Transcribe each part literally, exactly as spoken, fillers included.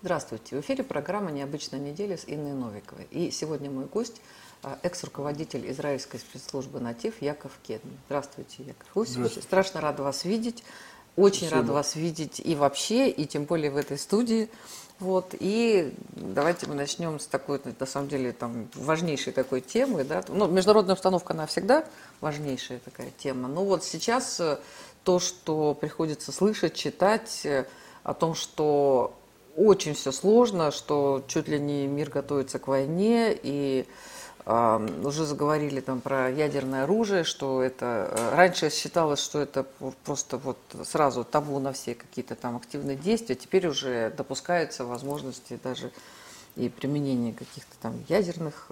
Здравствуйте. В эфире программа «Необычная неделя» с Инной Новиковой. И сегодня мой гость – экс-руководитель израильской спецслужбы «Натив» Яков Кедми. Здравствуйте, Яков Кедми. Страшно рада вас видеть. Очень Спасибо. Рада вас видеть и вообще, и тем более в этой студии. Вот. И давайте мы начнем с такой, на самом деле, там, важнейшей такой темы. Да? Ну, международная обстановка, она всегда важнейшая такая тема. Но вот сейчас то, что приходится слышать, читать о том, что очень все сложно, что чуть ли не мир готовится к войне, и э, уже заговорили там про ядерное оружие, что это э, раньше считалось, что это просто вот сразу табу на все какие-то там активные действия, теперь уже допускаются возможности даже и применения каких-то там ядерных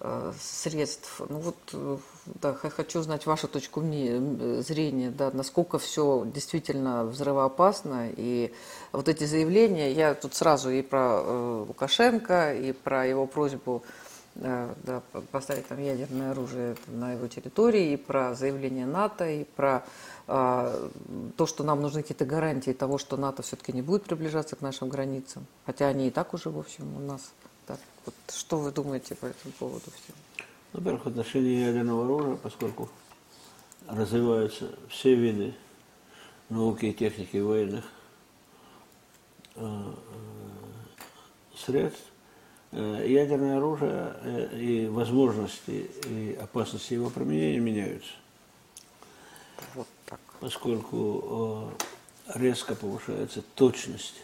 э, средств. Ну вот, да, хочу узнать вашу точку зрения, да, насколько все действительно взрывоопасно. И вот эти заявления, я тут сразу и про э, Лукашенко, и про его просьбу э, да, поставить там ядерное оружие там, на его территории, и про заявление НАТО, и про э, то, что нам нужны какие-то гарантии того, что НАТО все-таки не будет приближаться к нашим границам, хотя они и так уже, в общем, у нас. Так, вот, что вы думаете по этому поводу всего? Во-первых, в отношении ядерного оружия, поскольку развиваются все виды науки и техники военных э, средств, э, ядерное оружие э, и возможности, и опасности его применения меняются. Вот так. Поскольку э, резко повышается точность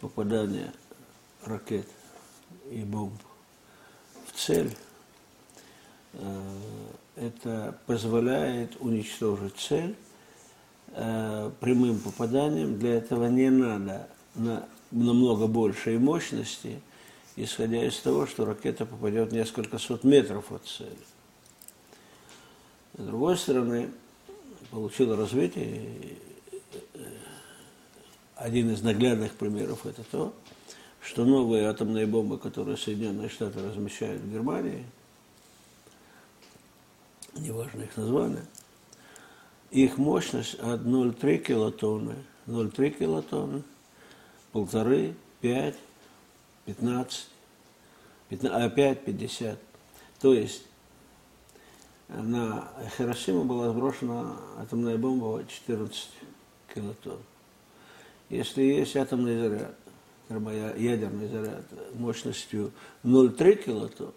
попадания ракет и бомб в цель, это позволяет уничтожить цель прямым попаданием. Для этого не надо на намного большей мощности, исходя из того, что ракета попадет несколько сот метров от цели. С другой стороны, получило развитие. Один из наглядных примеров – это то, что новые атомные бомбы, которые Соединенные Штаты размещают в Германии, неважно их название, их мощность от ноль целых три десятых килотонны, ноль целых три десятых килотонны, полторы, пять, пятнадцать, опять пятьдесят. То есть на Хиросиму была сброшена атомная бомба четырнадцать килотонн. Если есть атомный заряд, ядерный заряд мощностью ноль целых три десятых килотонн,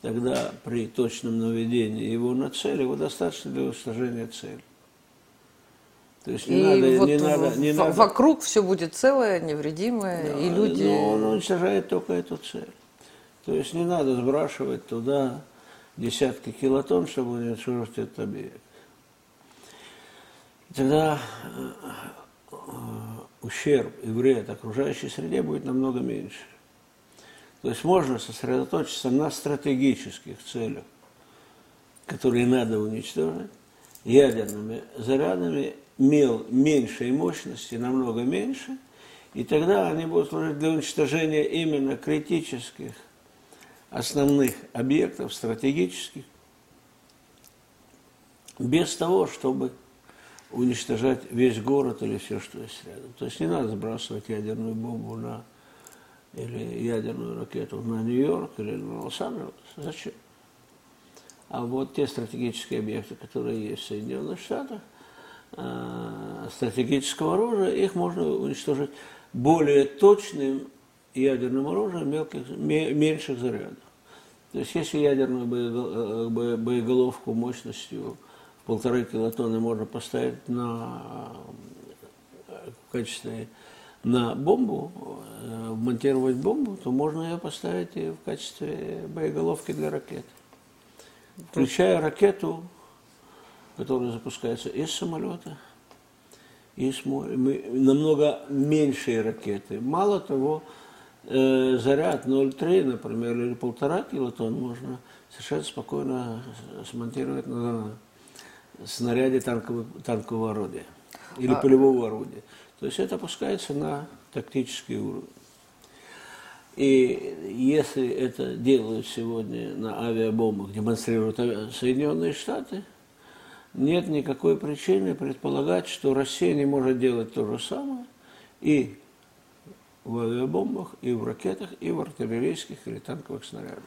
тогда при точном наведении его на цель, его достаточно для уничтожения цели. То есть не и надо, вот не в, надо, не в, надо. Вокруг все будет целое, невредимое, да, и люди. Но он уничтожает только эту цель. То есть не надо сбрасывать туда десятки килотонн, чтобы уничтожить этот объект. Тогда ущерб и вред окружающей среде будет намного меньше. То есть можно сосредоточиться на стратегических целях, которые надо уничтожить, ядерными зарядами мел, меньшей мощности, намного меньше, и тогда они будут служить для уничтожения именно критических, основных объектов, стратегических, без того, чтобы уничтожать весь город или все, что есть рядом. То есть не надо сбрасывать ядерную бомбу на или ядерную ракету на Нью-Йорк, или на Лос-Анджелес. Зачем? А вот те стратегические объекты, которые есть в Соединенных Штатах, э, стратегического оружия, их можно уничтожить более точным ядерным оружием мелких, меньших зарядов. То есть если ядерную боеголовку мощностью в полторы килотонны можно поставить на, в качестве на бомбу, вмонтировать бомбу, то можно ее поставить и в качестве боеголовки для ракет. Включая ракету, которая запускается из самолета, из намного меньшие ракеты. Мало того, заряд ноль целых три десятых, например, или полтора килотонна можно совершенно спокойно смонтировать на снаряде танкового, танкового орудия или а... полевого орудия. То есть это опускается на тактический уровень. И если это делают сегодня на авиабомбах, демонстрируют ави... Соединенные Штаты, нет никакой причины предполагать, что Россия не может делать то же самое и в авиабомбах, и в ракетах, и в артиллерийских или танковых снарядах.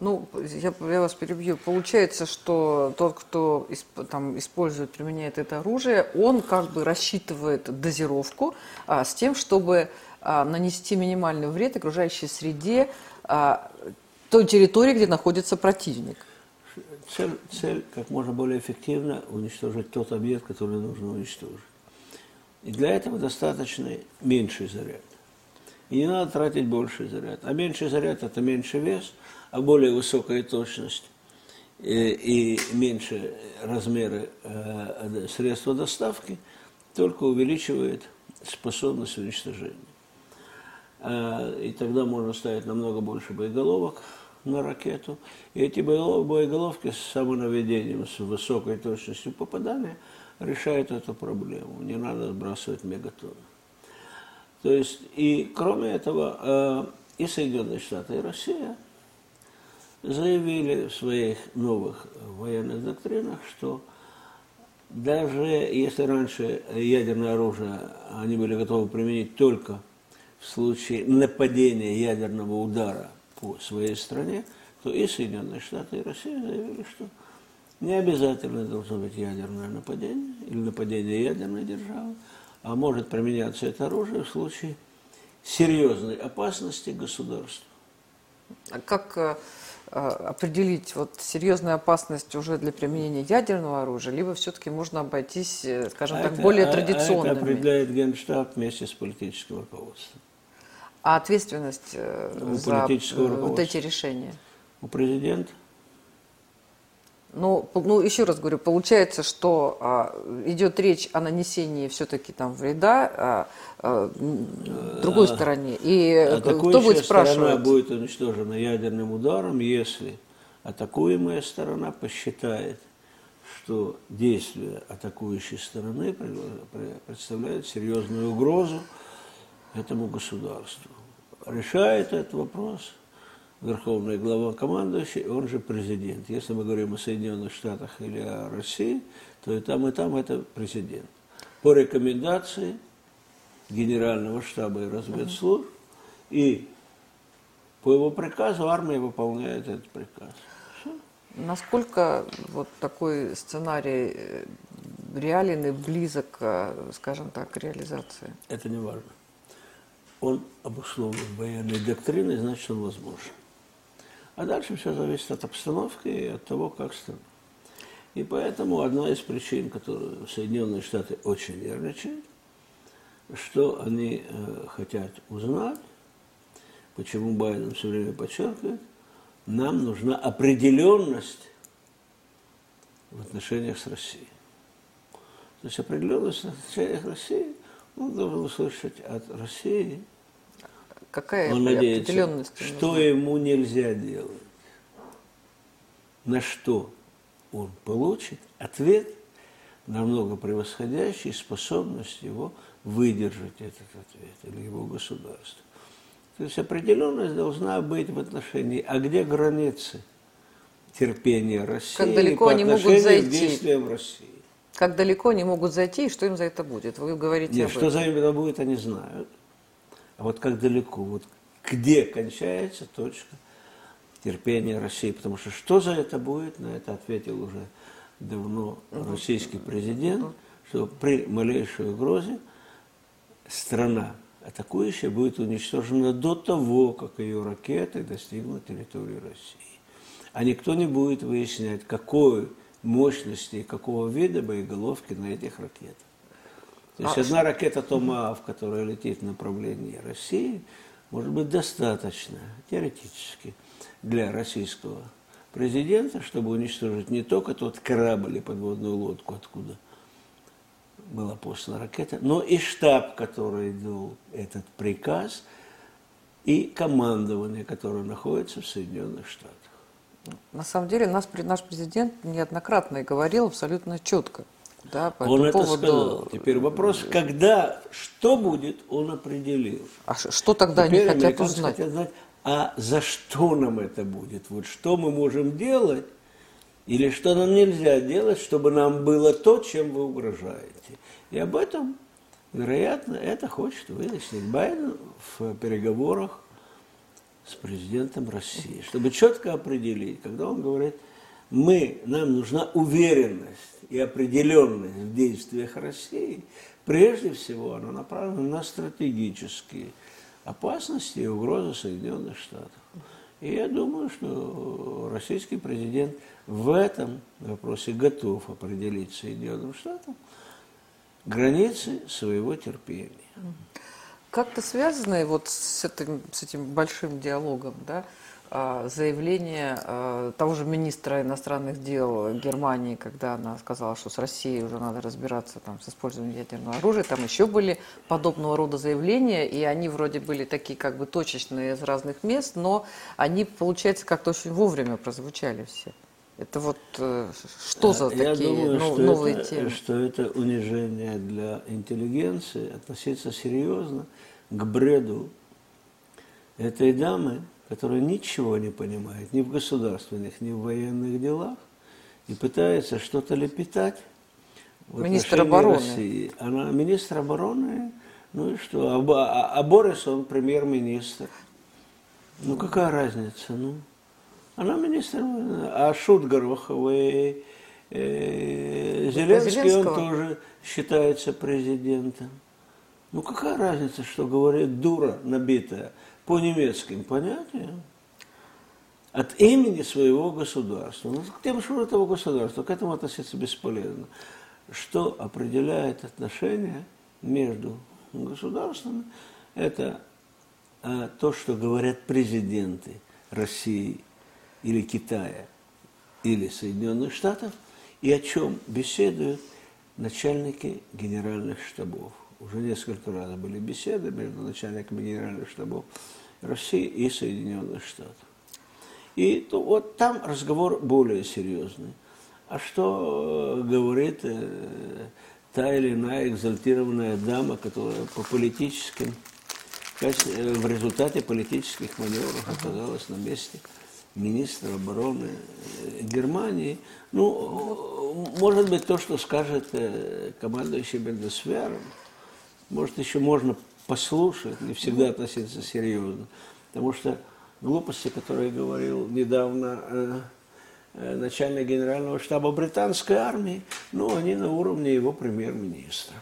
Ну, я, я вас перебью. Получается, что тот, кто там использует, применяет это оружие, он как бы рассчитывает дозировку а, с тем, чтобы а, нанести минимальный вред окружающей среде а, той территории, где находится противник. Цель, цель как можно более эффективно уничтожить тот объект, который нужно уничтожить. И для этого достаточно меньший заряд. И не надо тратить больший заряд. А меньший заряд – это меньше вес, а более высокая точность и, и меньше размеры э, средства доставки только увеличивает способность уничтожения. Э, и тогда можно ставить намного больше боеголовок на ракету. И эти боеголовки с самонаведением, с высокой точностью попадания решают эту проблему. Не надо сбрасывать мегатонны. То есть, и кроме этого, э, и Соединенные Штаты, и Россия заявили в своих новых военных доктринах, что даже если раньше ядерное оружие они были готовы применить только в случае нападения ядерного удара по своей стране, то и Соединенные Штаты, и Россия заявили, что не обязательно должно быть ядерное нападение или нападение ядерной державы, а может применяться это оружие в случае серьезной опасности государства. А как определить вот серьезную опасность уже для применения ядерного оружия, либо все-таки можно обойтись, скажем а так, это, более традиционными? А это определяет Генштаб вместе с политическим руководством. А ответственность у за вот эти решения? У президента. Ну, ну, еще раз говорю, получается, что а, идет речь о нанесении все-таки там вреда а, а, другой а, стороне. И а кто будет спрашивать? Сторона будет уничтожена ядерным ударом, если атакуемая сторона посчитает, что действия атакующей стороны представляют серьезную угрозу этому государству. Решает этот вопрос верховный главнокомандующий, он же президент. Если мы говорим о Соединенных Штатах или о России, то и там, и там это президент. По рекомендации Генерального штаба и разведслужб, и по его приказу армия выполняет этот приказ. Все. Насколько вот такой сценарий реален и близок, скажем так, к реализации? Это не важно. Он обусловлен военной доктриной, значит, он возможен. А дальше все зависит от обстановки и от того, как страна. И поэтому одна из причин, которую Соединенные Штаты очень нервничают, что они э, хотят узнать, почему Байден все время подчеркивает, нам нужна определенность в отношениях с Россией. То есть определенность в отношениях с Россией он должен услышать от России. Какая он надеется, определенность? Что нужна? Ему нельзя делать, на что он получит ответ, намного превосходящий способность его выдержать этот ответ, или его государство. То есть определенность должна быть в отношении, а где границы терпения России как далеко по они отношению могут зайти к действиям России. Как далеко они могут зайти и что им за это будет? Вы говорите Нет, об этом. Что за это будет, они знают. А вот как далеко, вот где кончается точка терпения России. Потому что что за это будет, на это ответил уже давно российский президент, что при малейшей угрозе страна атакующая будет уничтожена до того, как ее ракеты достигнут территории России. А никто не будет выяснять, какой мощности и какого вида боеголовки на этих ракетах. То есть а, одна ракета «Томаав», которая летит в направлении России, может быть достаточно, теоретически, для российского президента, чтобы уничтожить не только тот корабль и подводную лодку, откуда была послана ракета, но и штаб, который дал этот приказ, и командование, которое находится в Соединенных Штатах. На самом деле нас, наш президент неоднократно говорил абсолютно четко. Да, по он это поводу... сказал. Теперь вопрос, когда, что будет, он определил. А что тогда Теперь они хотят узнать? Хотят знать, а за что нам это будет? Вот что мы можем делать или что нам нельзя делать, чтобы нам было то, чем вы угрожаете? И об этом Вероятно, это хочет вытащить Байден в переговорах с президентом России, чтобы четко определить, когда он говорит, мы, нам нужна уверенность и определенность в действиях России, прежде всего она направлена на стратегические опасности и угрозы Соединенных Штатов. И я думаю, что российский президент в этом вопросе готов определить Соединенным Штатам границы своего терпения. Как-то связаны вот с этим, с этим большим диалогом, да, заявление того же министра иностранных дел Германии, когда она сказала, что с Россией уже надо разбираться там, с использованием ядерного оружия, там еще были подобного рода заявления, и они вроде были такие как бы точечные из разных мест, но они, получается, как-то очень вовремя прозвучали все. Это вот что за Я такие думаю, нов- что новые это, темы? Что это унижение для интеллигенции, относиться серьезно к бреду этой дамы, которая ничего не понимает ни в государственных, ни в военных делах, и пытается что-то лепетать в министр отношении обороны. России. Она министр обороны, ну и что? А, а Борис, он премьер-министр. Ну какая разница, ну? Она министр, а Шутгаров и э, Зеленский, он тоже считается президентом. Ну какая разница, что говорит дура набитая по немецким понятиям от имени своего государства. Ну к тем же этого государства, к этому относиться бесполезно. Что определяет отношения между государствами, это э, то, что говорят президенты России или Китая, или Соединенных Штатов, и о чем беседуют начальники генеральных штабов. Уже несколько раз были беседы между начальниками генеральных штабов России и Соединенных Штатов. И то, вот там разговор более серьезный. А что говорит э, та или иная экзальтированная дама, которая по политическим, в результате политических маневров оказалась на месте министра обороны Германии, ну, может быть, то, что скажет командующий Бундесвером, может, еще можно послушать, не всегда относиться серьезно, потому что глупости, которые говорил недавно э, начальник генерального штаба британской армии, ну, они на уровне его премьер-министра.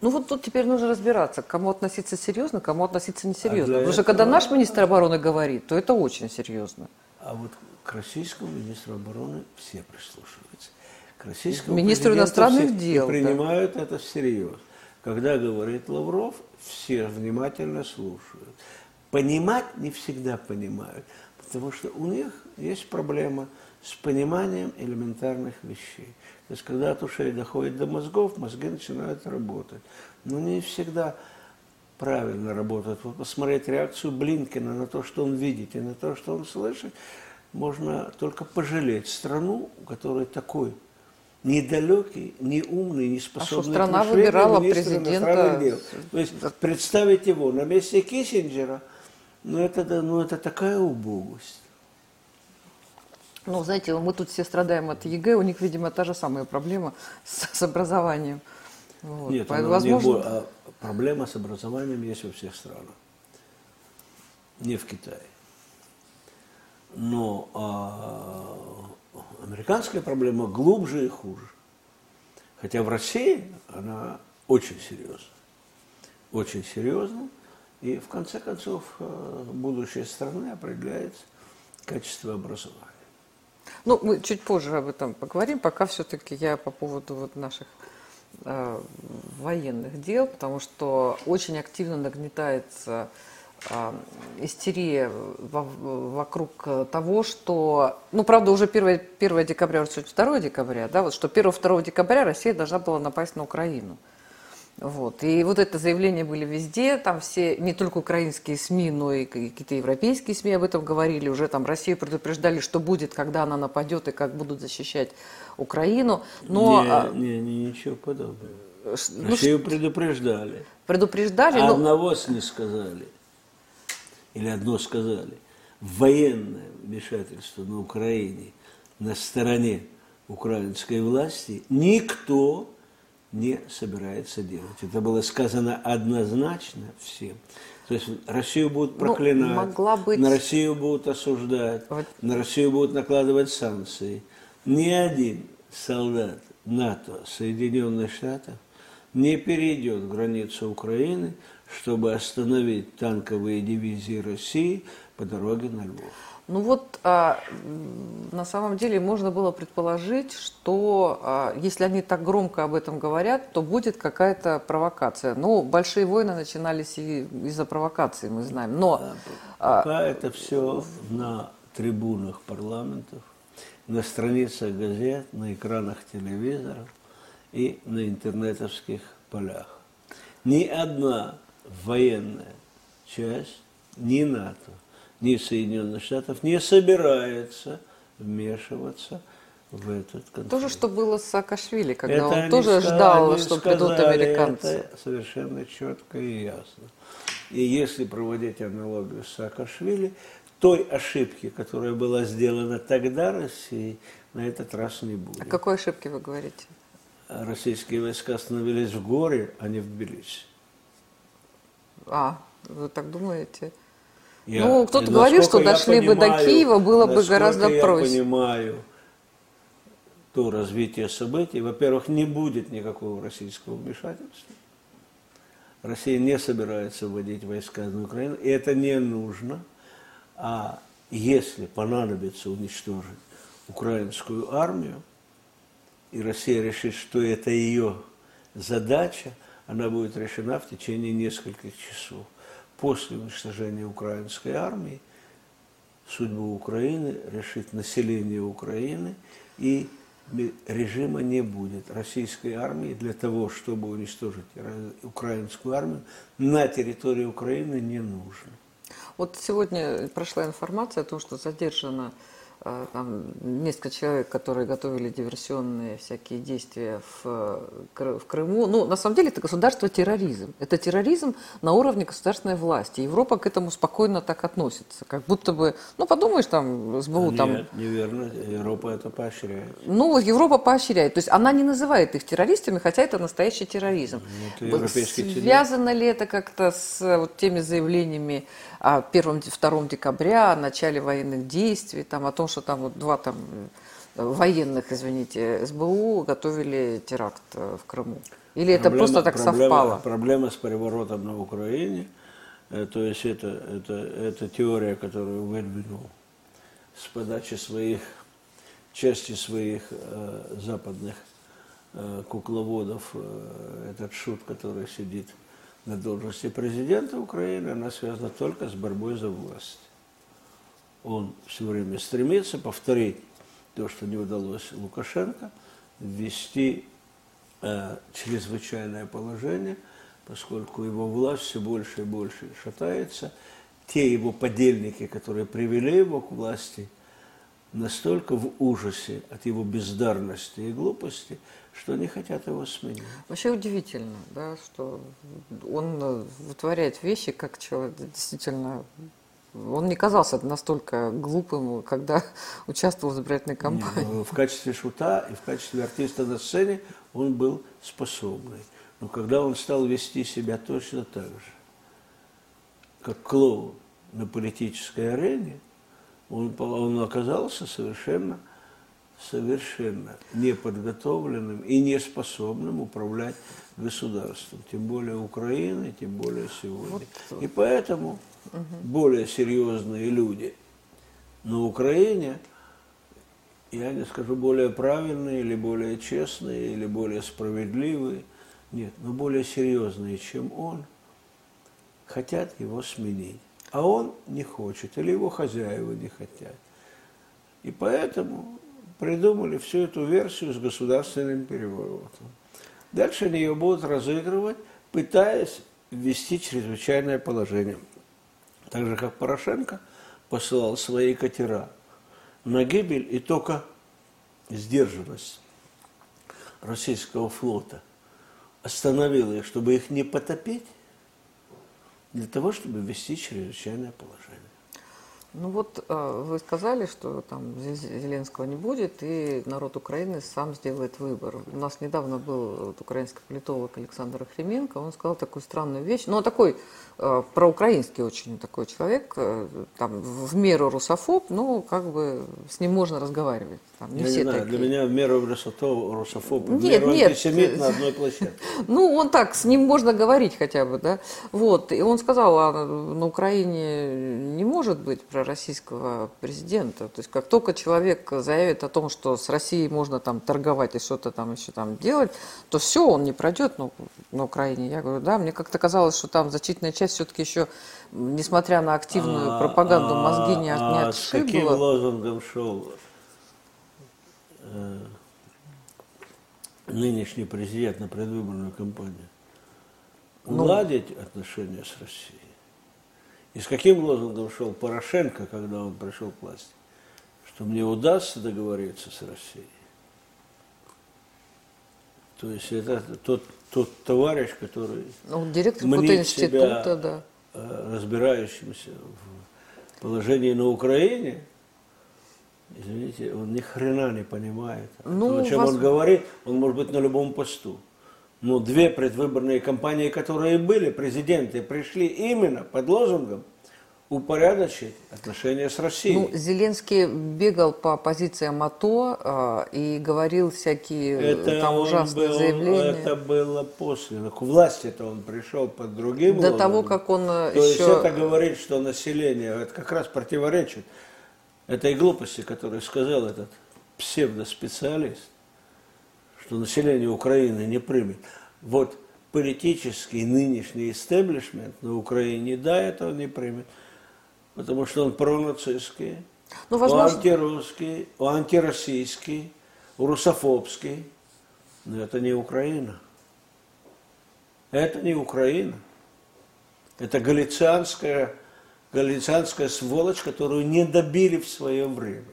Ну вот тут теперь нужно разбираться, к кому относиться серьезно, к кому относиться несерьезно. А Потому этого... что когда наш министр обороны говорит, то это очень серьезно. А вот к российскому министру обороны все прислушиваются. К российскому министру иностранных дел принимают да. это всерьез. Когда говорит Лавров, все внимательно слушают. Понимать не всегда понимают, потому что у них есть проблема с пониманием элементарных вещей. То есть, когда от ушей доходит до мозгов, мозги начинают работать. Но не всегда правильно работают. Вот посмотреть реакцию Блинкена на то, что он видит, и на то, что он слышит, можно только пожалеть страну, у которой такой недалекий, неумный, неспособный а к мышлению министр иностранных дел. То есть, представить его на месте Киссинджера, ну это, ну, это такая убогость. Ну, знаете, мы тут все страдаем от ЕГЭ, у них, видимо, та же самая проблема с, с образованием. Вот. Нет, Поэтому, она, возможно... у них, а проблема с образованием есть во всех странах, не в Китае. Но а, американская проблема глубже и хуже. Хотя в России она очень серьезна. Очень серьезна. И, в конце концов, будущее страны определяется качество образования. Ну, мы чуть позже об этом поговорим, пока все-таки я по поводу вот наших э, военных дел, потому что очень активно нагнетается э, истерия во, вокруг того, что, ну, правда, уже первое, первое декабря, уже второе декабря, да, вот, что первого-второго декабря Россия должна была напасть на Украину. Вот. И вот это заявление были везде, там все, не только украинские СМИ, но и какие-то европейские СМИ об этом говорили, уже там Россию предупреждали, что будет, когда она нападет и как будут защищать Украину. Но... Не, не, не ничего подобного. Ну, Россию что... предупреждали. Предупреждали, а но... одного не сказали. Или одно сказали. Военное вмешательство на Украине на стороне украинской власти никто не собирается делать. Это было сказано однозначно всем. То есть Россию будут проклинать, ну, быть... на Россию будут осуждать, вот. На Россию будут накладывать санкции. Ни один солдат НАТО, Соединенных Штатов, не перейдет границу Украины, чтобы остановить танковые дивизии России по дороге на Львов. Ну вот, а, на самом деле, можно было предположить, что а, если они так громко об этом говорят, то будет какая-то провокация. Ну, большие войны начинались и из-за провокации, мы знаем. Но да, пока а, это все на трибунах парламентов, на страницах газет, на экранах телевизоров и на интернетовских полях. Ни одна военная часть, ни НАТО, ни Соединенных Штатов не собирается вмешиваться в этот конфликт. То же, что было с Саакашвили, когда это он тоже сказали, ждал, что сказали, придут американцы. Это совершенно четко и ясно. И если проводить аналогию с Саакашвили, той ошибки, которая была сделана тогда Россией, на этот раз не будет. О какой ошибке вы говорите? Российские войска остановились в горе, а не в Тбилиси. А, вы так думаете? Я, ну, кто-то говорил, что дошли понимаю, бы до Киева, было бы гораздо я проще. Я понимаю то развитие событий. Во-первых, не будет никакого российского вмешательства. Россия не собирается вводить войска на Украину, и это не нужно. А если понадобится уничтожить украинскую армию, и Россия решит, что это ее задача, она будет решена в течение нескольких часов. После уничтожения украинской армии судьбу Украины решит население Украины, и режима не будет. Российской армии для того, чтобы уничтожить украинскую армию, на территории Украины не нужно. Вот сегодня прошла информация о том, что задержано там, несколько человек, которые готовили диверсионные всякие действия в, в Крыму. Ну, на самом деле, это государство-терроризм. Это терроризм на уровне государственной власти. Европа к этому спокойно так относится. Как будто бы, ну, подумаешь, там, СБУ... Нет, там... неверно. Европа это поощряет. Ну, Европа поощряет. То есть она не называет их террористами, хотя это настоящий терроризм. Это связано ли это как-то с вот, теми заявлениями о первом-втором декабря, о начале военных действий, там, о том, что там вот два там военных, извините, СБУ готовили теракт в Крыму? Или проблема, это просто так проблема, совпало? Проблема с переворотом на Украине, то есть это, это, это теория, которую выдвинул с подачи своих, части своих э, западных э, кукловодов, э, этот шут, который сидит на должности президента Украины, она связана только с борьбой за власть. Он все время стремится повторить то, что не удалось Лукашенко, ввести э, чрезвычайное положение, поскольку его власть все больше и больше шатается. Те его подельники, которые привели его к власти, настолько в ужасе от его бездарности и глупости, что не хотят его сменить. Вообще удивительно, да, что он вытворяет вещи, как человек действительно... Он не казался настолько глупым, когда участвовал в избирательной кампании. Не, ну, в качестве шута и в качестве артиста на сцене он был способный. Но когда он стал вести себя точно так же, как клоун на политической арене, он, он оказался совершенно, совершенно неподготовленным и неспособным управлять государством. Тем более Украиной, тем более сегодня. Вот. И поэтому... более серьезные люди на Украине, я не скажу более правильные, или более честные, или более справедливые, нет, но более серьезные, чем он, хотят его сменить. А он не хочет, или его хозяева не хотят. И поэтому придумали всю эту версию с государственным переворотом. Дальше они ее будут разыгрывать, пытаясь ввести чрезвычайное положение. Так же, как Порошенко посылал свои катера на гибель, и только сдержанность российского флота остановила их, чтобы их не потопить, для того, чтобы ввести чрезвычайное положение. Ну вот вы сказали, что там Зеленского не будет, и народ Украины сам сделает выбор. У нас недавно был украинский политолог Александр Охременко, он сказал такую странную вещь, но такой проукраинский очень такой человек, там в меру русофоб, но как бы с ним можно разговаривать. Там, не Я все не знаю, такие. Для меня в меру русофоб, в нет, меру нет. антисемит на одной площадке. Ну он так, с ним можно говорить хотя бы, да. Вот, и он сказал, а на Украине не может быть российского президента. То есть как только человек заявит о том, что с Россией можно там торговать и что-то там еще там делать, то все, он не пройдет ну, на Украине. Я говорю, да, мне как-то казалось, что там значительная часть все-таки еще, несмотря на активную пропаганду, мозги не, не отшибла. С каким лозунгом шел э, нынешний президент на предвыборную кампанию? Уладить ну, отношения с Россией. И с каким лозунгом шел Порошенко, когда он пришел к власти? Что мне удастся договориться с Россией. То есть это тот, тот товарищ, который ну, мнит себя да. разбирающимся в положении на Украине, извините, он ни хрена не понимает. Ну, о чем вас... он говорит, он может быть на любом посту. Но две предвыборные кампании, которые были, президенты, пришли именно под лозунгом упорядочить отношения с Россией. Ну, Зеленский бегал по позициям АТО э, и говорил всякие это там ужасные был, заявления. Это было после. К власти-то он пришел под другим лозунгом. До того, как он еще... То есть это говорит, что население, это как раз противоречит этой глупости, которую сказал этот псевдоспециалист. Что население Украины не примет. Вот политический нынешний истеблишмент на Украине, да, этого не примет, потому что он пронацистский, ну, возможно... антирусский, антироссийский, русофобский, но это не Украина. Это не Украина. Это галицианская, галицианская сволочь, которую не добили в свое время.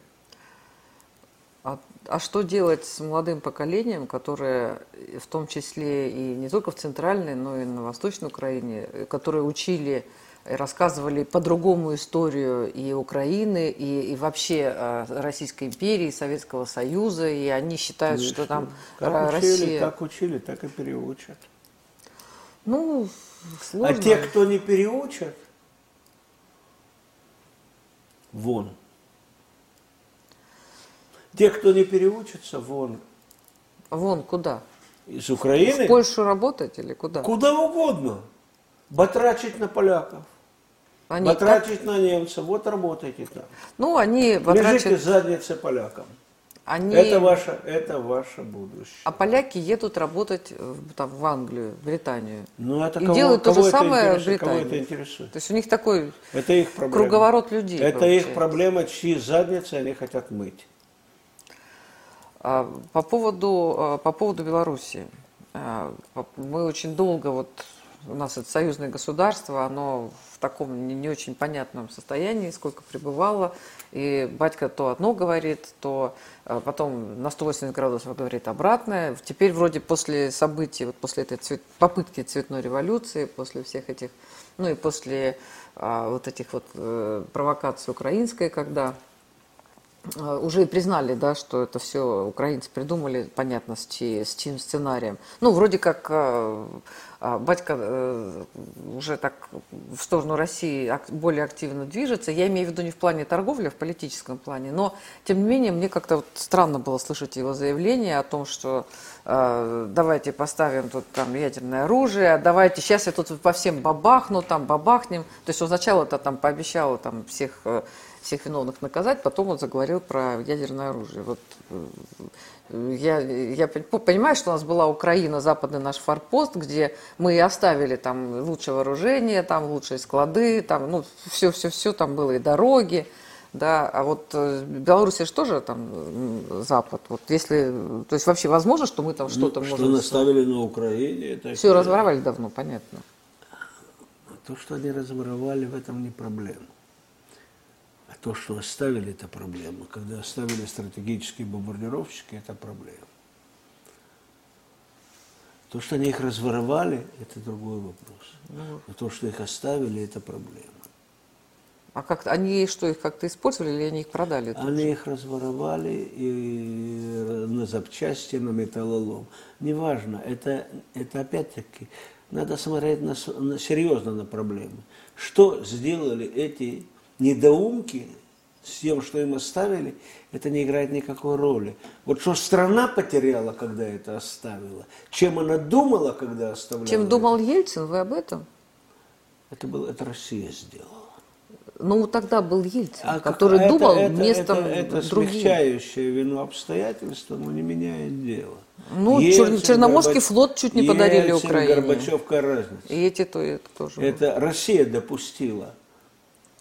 А что делать с молодым поколением, которое в том числе и не только в Центральной, но и на Восточной Украине, которые учили, рассказывали по-другому историю и Украины, и, и вообще Российской империи, и Советского Союза, и они считают, ну, что, что там как Россия... Учили, как учили, так и переучат. Ну, сложно. А те, кто не переучат, вон. Те, кто не переучится, вон. Вон куда? Из Украины? В Польшу работать или куда? Куда угодно. Батрачить на поляков. Они батрачить как... на немцев. Вот работайте там. Ну, они батрачат... Лежите задницы полякам. Они... Это, ваше, это ваше будущее. А поляки едут работать там, в Англию, в Британию. Ну, это и кого, делают кого то же самое в Британии. Кого это интересует? То есть у них такой это их круговорот людей. Это получается. Их проблема, чьи задницы они хотят мыть. По поводу, по поводу Беларуси. Мы очень долго, вот у нас это союзное государство, оно в таком не очень понятном состоянии, сколько пребывало. И батька то одно говорит, то потом на сто восемьдесят градусов говорит обратное. Теперь вроде после событий, вот после этой цвет, попытки цветной революции, после всех этих, ну и после вот этих вот провокаций украинской, когда... Уже и признали, да, что это все украинцы придумали, понятно, с чьим сценарием. Ну, вроде как э, батька э, уже так в сторону России более активно движется. Я имею в виду не в плане торговли, а в политическом плане. Но, тем не менее, мне как-то вот странно было слышать его заявление о том, что э, давайте поставим тут там ядерное оружие, давайте сейчас я тут по всем бабахну, там бабахнем. То есть он сначала-то там пообещал там всех... всех виновных наказать, потом он заговорил про ядерное оружие. Вот, я, я понимаю, что у нас была Украина, западный наш форпост, где мы оставили там лучшее вооружение, там лучшие склады, там, ну, все-все-все, там было и дороги, да, а вот Беларусь же тоже там Запад, вот если, то есть вообще возможно, что мы там что-то ну, можем... Что наставили на Украине, это... Все разворовали давно, понятно. То, что они разворовали, в этом не проблема. А то, что оставили, это проблема. Когда оставили стратегические бомбардировщики, это проблема. То, что они их разворовали, это другой вопрос. Но то, что их оставили, это проблема. А как они что, их как-то использовали или они их продали? Они их разворовали и на запчасти, на металлолом. Неважно, это, это опять-таки надо смотреть на, на, серьезно на проблемы. Что сделали эти недоумки с тем, что им оставили, это не играет никакой роли. Вот что страна потеряла, когда это оставила, чем она думала, когда оставляла. Чем это думал Ельцин, вы об этом? Это, был, это Россия сделала. Ну, тогда был Ельцин, а который это, думал это, вместо это, это других. Это смягчающее вину обстоятельства, но не меняет дело. Ну, Ельцин, Черноморский Горбач... флот чуть не Ельцин, подарили Украине. Горбачев, какая разница. И эти то, и это тоже. Это был. Россия допустила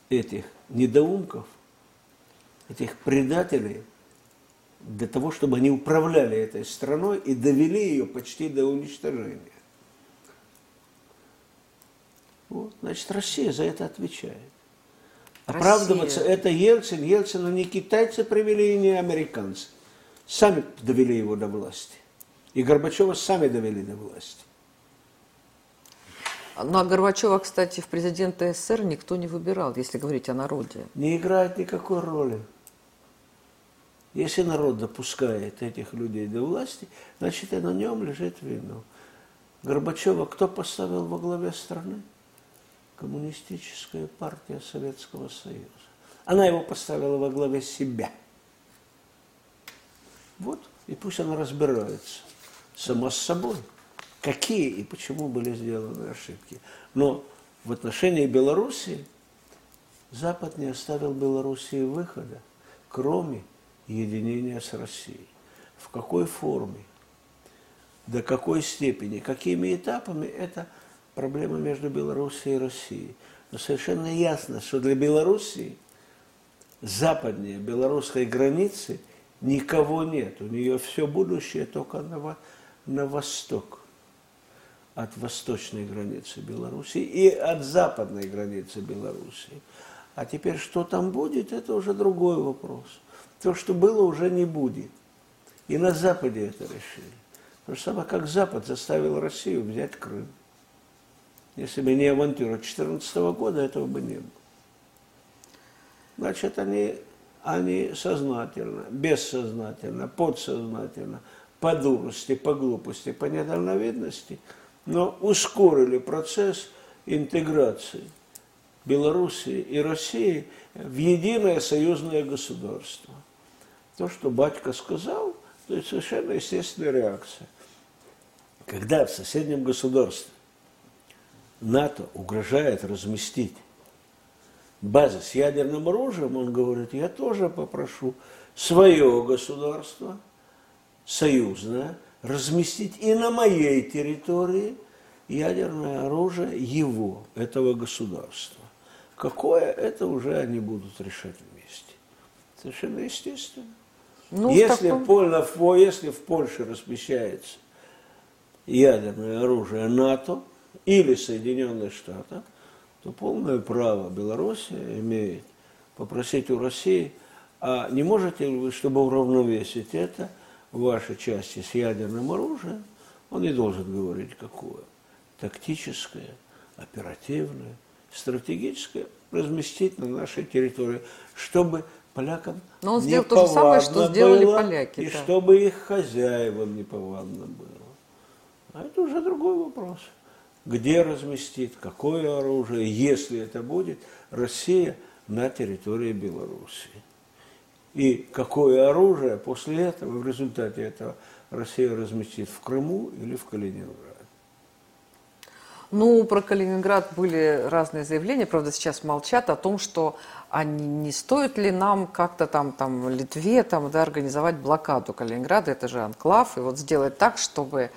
этих недоумков, этих предателей, для того, чтобы они управляли этой страной и довели ее почти до уничтожения. Вот, значит, Россия за это отвечает. Россия. Оправдываться это Ельцин, Ельцина не китайцы привели, и не американцы. Сами довели его до власти. И Горбачева сами довели до власти. Ну, а Горбачева, кстати, в президенты СССР никто не выбирал, если говорить о народе. Не играет никакой роли. Если народ допускает этих людей до власти, значит, и на нем лежит вино. Горбачева кто поставил во главе страны? Коммунистическая партия Советского Союза. Она его поставила во главе себя. Вот, и пусть она разбирается сама с собой, какие и почему были сделаны ошибки. Но в отношении Белоруссии Запад не оставил Белоруссии выхода, кроме единения с Россией. В какой форме, до какой степени, какими этапами – это проблема между Белоруссией и Россией. Но совершенно ясно, что для Белоруссии западнее белорусской границы никого нет. У нее все будущее только на, на восток. От восточной границы Белоруссии и от западной границы Белоруссии. А теперь что там будет, это уже другой вопрос. То, что было, уже не будет. И на Западе это решили. То же самое, как Запад заставил Россию взять Крым. Если бы не авантюра две тысячи четырнадцатого года, этого бы не было. Значит, они, они сознательно, бессознательно, подсознательно, по дурости, по глупости, по недальновидности, но ускорили процесс интеграции Белоруссии и России в единое союзное государство. То, что батька сказал, то есть совершенно естественная реакция. Когда в соседнем государстве НАТО угрожает разместить базы с ядерным оружием, он говорит, я тоже попрошу свое государство, союзное, разместить и на моей территории ядерное оружие его, этого государства. Какое, это уже они будут решать вместе. Совершенно естественно. Ну, если, в таком... если в Польше размещается ядерное оружие НАТО, или Соединенных Штатов, то полное право Белоруссия имеет попросить у России, а не можете ли вы, чтобы уравновесить это, ваши части с ядерным оружием, он не должен говорить какое, тактическое, оперативное, стратегическое, разместить на нашей территории, чтобы полякам не повадно было, и да. чтобы их хозяевам не повадно было. А это уже другой вопрос. Где разместит, какое оружие, если это будет, Россия на территории Беларуси. И какое оружие после этого, в результате этого, Россия разместит в Крыму или в Калининграде. Ну, про Калининград были разные заявления, правда, сейчас молчат о том, что они, не стоит ли нам как-то там, там Литве там, да, организовать блокаду Калининграда, это же анклав, и вот сделать так, чтобы...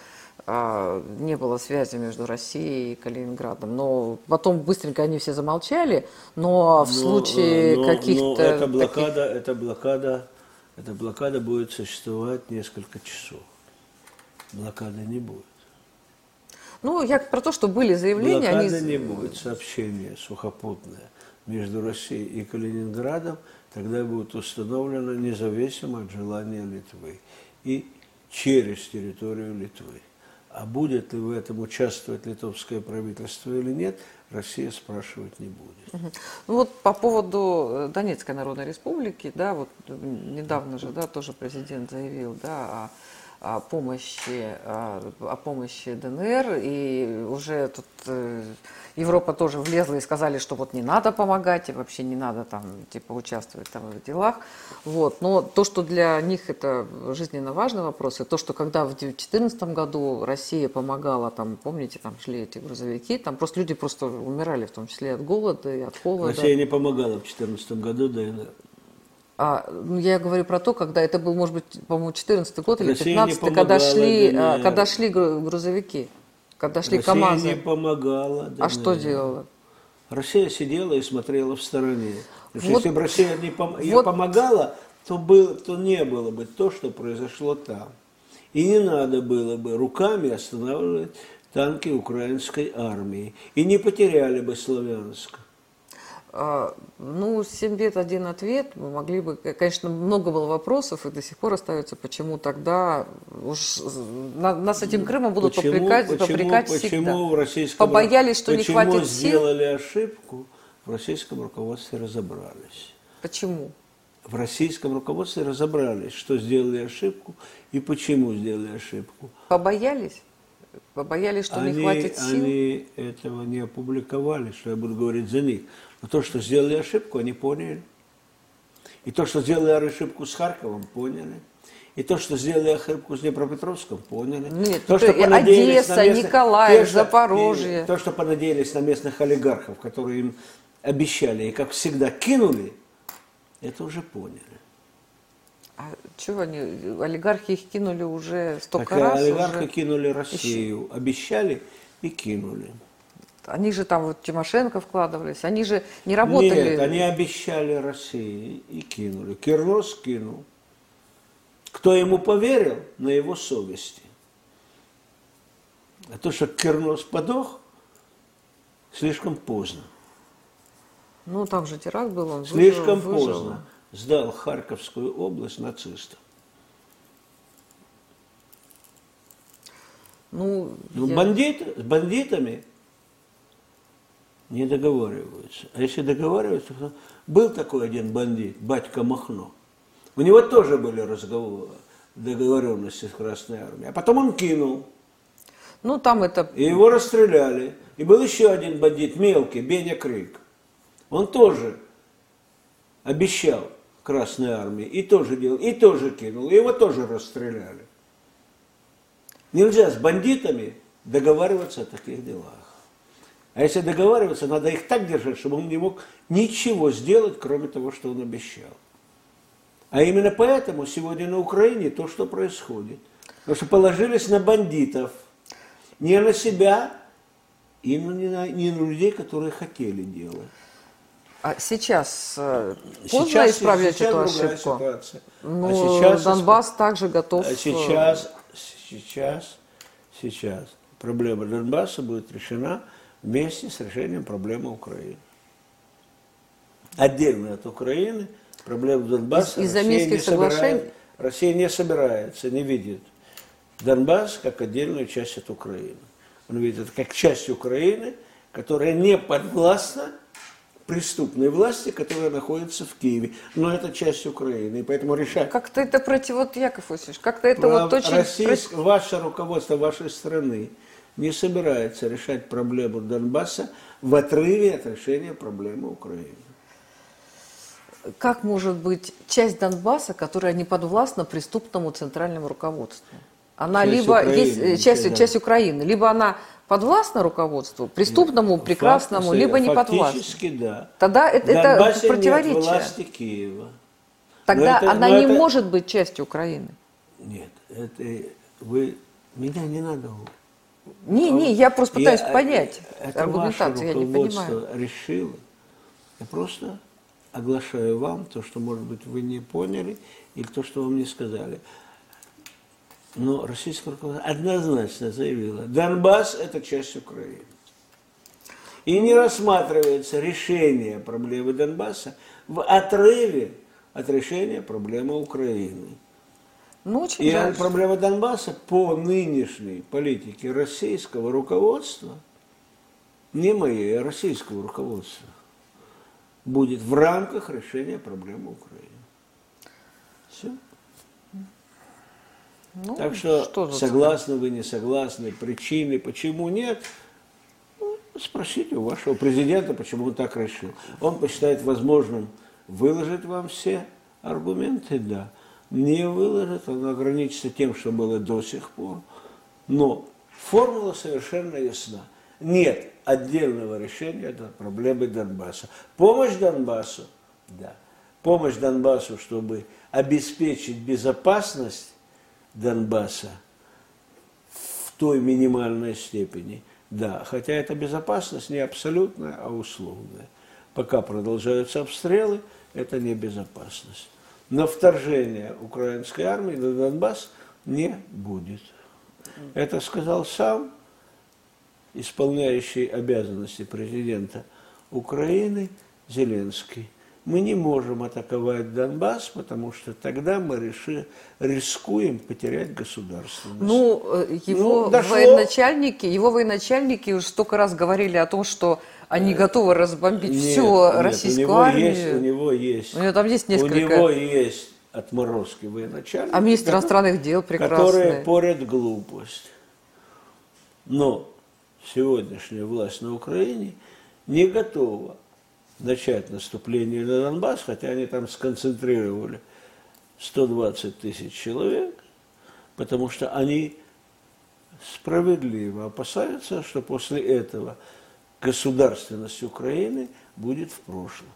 не было связи между Россией и Калининградом. Но потом быстренько они все замолчали, но в но, случае но, каких-то... Но эта блокада, таких... эта, блокада, эта блокада будет существовать несколько часов. Блокады не будет. Ну, я про то, что были заявления... Блокады они... не будет. Сообщение сухопутное между Россией и Калининградом тогда будет установлено независимо от желания Литвы и через территорию Литвы. А будет ли в этом участвовать литовское правительство или нет, Россия спрашивать не будет. Угу. Ну вот по поводу Донецкой Народной Республики, да, вот недавно же, да, тоже президент заявил, да, о, о помощи, о, о помощи ДНР, и уже тут э, Европа тоже влезла и сказали, что вот не надо помогать, и вообще не надо там типа участвовать там в делах. Вот. Но то, что для них это жизненно важный вопрос, и то, что когда в две тысячи четырнадцатом году Россия помогала, там, помните, там шли эти грузовики, там просто люди просто умирали, в том числе от голода и от холода. Россия не помогала в две тысячи четырнадцатом году, да. А, ну, я говорю про то, когда это был, может быть, по-моему, четырнадцатый год или пятнадцатый, когда шли, да, когда шли грузовики. Когда шли Россия КамАЗы. Не помогала. Да, а что делала? Россия сидела и смотрела в стороне. Вот, если бы Россия не пом... вот. помогала, то, был, то не было бы то, что произошло там. И не надо было бы руками останавливать танки украинской армии. И не потеряли бы Славянск. А, ну, семь лет, один ответ. Мы могли бы, конечно, много было вопросов, и до сих пор остается, почему тогда уж на, нас этим Крымом будут почему, попрекать, почему, попрекать почему всегда. В российском, побоялись, что не хватит сил. Почему сделали ошибку, в российском руководстве разобрались. Почему? В российском руководстве разобрались, что сделали ошибку и почему сделали ошибку. Побоялись? Побоялись, что они, не хватит сил? Они этого не опубликовали, что я буду говорить за них. Но то, что сделали ошибку, они поняли. И то, что сделали ошибку с Харьковом, поняли. И то, что сделали ошибку с Днепропетровском, поняли. Нет, то, что Одесса, местных... Николаев, те, Запорожье. То, что понадеялись на местных олигархов, которые им обещали и, как всегда, кинули, это уже поняли. А чего они, олигархи их кинули уже столько так, раз? Олигархи уже... кинули Россию, еще... обещали и кинули. Они же там вот Тимошенко вкладывались, они же не работали. Нет, они обещали России и кинули. Кирнос кинул. Кто ему поверил, на его совести. А то, что Кирнос подох, слишком поздно. Ну, там же теракт был, он слишком выжил, выжил. Поздно сдал Харьковскую область нацистам. Ну, ну я... бандит, с бандитами... не договариваются. А если договариваются, то был такой один бандит, батька Махно. У него тоже были разговоры, договоренности с Красной Армией. А потом он кинул. Ну, там это... И его расстреляли. И был еще один бандит, мелкий, Беня Крик. Он тоже обещал Красной Армии. И тоже делал, и тоже кинул. И его тоже расстреляли. Нельзя с бандитами договариваться о таких делах. А если договариваться, надо их так держать, чтобы он не мог ничего сделать, кроме того, что он обещал. А именно поэтому сегодня на Украине то, что происходит. Потому что положились на бандитов. Не на себя и не на, не на людей, которые хотели делать. А сейчас поздно сейчас, исправлять сейчас эту ошибку? Ситуация. Ну, а сейчас Донбасс также готов... А сейчас, сейчас, сейчас проблема Донбасса будет решена... вместе с решением проблемы Украины. Отдельно от Украины проблема Донбасса из-за Минских соглашений Россия не собирается, не видит Донбасс как отдельную часть от Украины. Он видит это как часть Украины, которая не подвластна преступной власти, которая находится в Киеве. Но это часть Украины, и поэтому решать... Как-то это против... Вот, Яков Васильевич, как-то это Прав... вот очень... Российск... Ваше руководство вашей страны не собирается решать проблему Донбасса в отрыве от решения проблемы Украины. Как может быть часть Донбасса, которая не подвластна преступному центральному руководству? Она часть либо Украины, есть, часть, да. часть Украины, либо она подвластна руководству, преступному, Факт, прекрасному, либо не подвластна. Фактически, да. Тогда это, это противоречие. Нет власти Киева. Тогда это, она не это... может быть частью Украины. Нет, это вы меня не надо. Не, не, я просто пытаюсь я, понять это аргументацию, я не понимаю. Решило. Я просто оглашаю вам то, что, может быть, вы не поняли, или то, что вам не сказали. Но российское руководство однозначно заявило, Донбасс – это часть Украины. И не рассматривается решение проблемы Донбасса в отрыве от решения проблемы Украины. Ну, очень и дальше. Проблема Донбасса по нынешней политике российского руководства, не моей, а российского руководства, будет в рамках решения проблемы Украины. Все. Ну, так что, что согласны вы, не согласны, причины, почему нет, ну, спросите у вашего президента, почему он так решил. Он посчитает возможным выложить вам все аргументы, да. Не выложит, он ограничится тем, что было до сих пор. Но формула совершенно ясна. Нет отдельного решения этой проблемы Донбасса. Помощь Донбассу, да. Помощь Донбассу, чтобы обеспечить безопасность Донбасса в той минимальной степени. Да, хотя эта безопасность не абсолютная, а условная. Пока продолжаются обстрелы, это не безопасность. Но вторжения украинской армии на Донбасс не будет. Это сказал сам исполняющий обязанности президента Украины Зеленский. Мы не можем атаковать Донбасс, потому что тогда мы реши, рискуем потерять государственность. Ну, его, ну военачальники, его военачальники уже столько раз говорили о том, что они э, готовы разбомбить нет, всю нет, российскую у него армию. Есть, у него есть. У него там есть несколько. У него есть отморозки военачальники. А министр иностранных дел прекрасные. Которые порят глупость. Но сегодняшняя власть на Украине не готова начать наступление на Донбасс, хотя они там сконцентрировали сто двадцать тысяч человек, потому что они справедливо опасаются, что после этого государственность Украины будет в прошлом.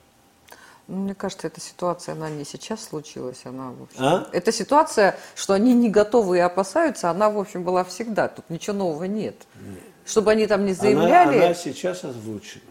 Мне кажется, эта ситуация, она не сейчас случилась, она, в общем... А? Эта ситуация, что они не готовы и опасаются, она, в общем, была всегда, тут ничего нового нет. Нет. Чтобы они там не заявляли... Она, она сейчас озвучена.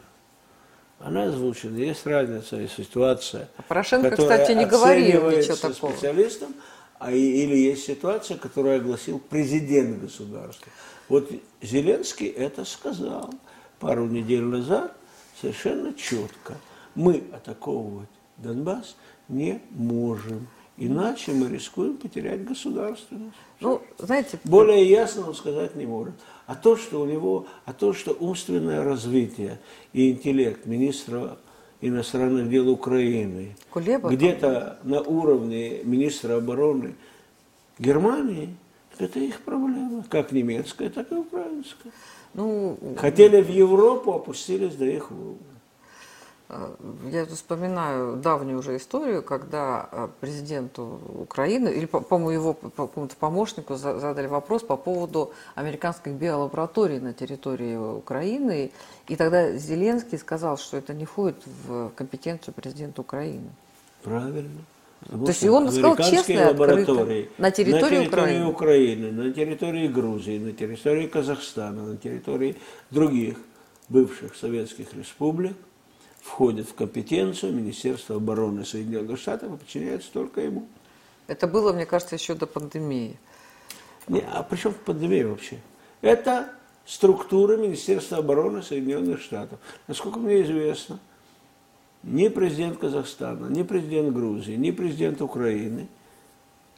Она озвучена, есть разница и ситуация, а Порошенко, которая кстати, не говорил ничего такого. Специалистом, а и, или есть ситуация, которую огласил президент государства. Вот Зеленский это сказал пару недель назад совершенно четко. Мы атаковывать Донбасс не можем, иначе мы рискуем потерять государственность. Ну, знаете, более ясно он сказать не может. А то, что у него, а то, что умственное развитие и интеллект министра иностранных дел Украины где-то на уровне министра обороны Германии, это их проблема, как немецкая, так и украинская. Ну, хотели в Европу, опустились до их уровня. Я вспоминаю давнюю уже историю, когда президенту Украины, или, по-моему, его какому-то помощнику задали вопрос по поводу американских биолабораторий на территории Украины. И тогда Зеленский сказал, что это не входит в компетенцию президента Украины. Правильно. То есть он сказал честно, лаборатории на территории, на территории Украины. Украины, на территории Грузии, на территории Казахстана, на территории других бывших советских республик входит в компетенцию Министерства обороны Соединенных Штатов и подчиняется только ему. Это было, мне кажется, еще до пандемии. Не, а при чем пандемия вообще? Это структура Министерства обороны Соединенных Штатов. Насколько мне известно, ни президент Казахстана, ни президент Грузии, ни президент Украины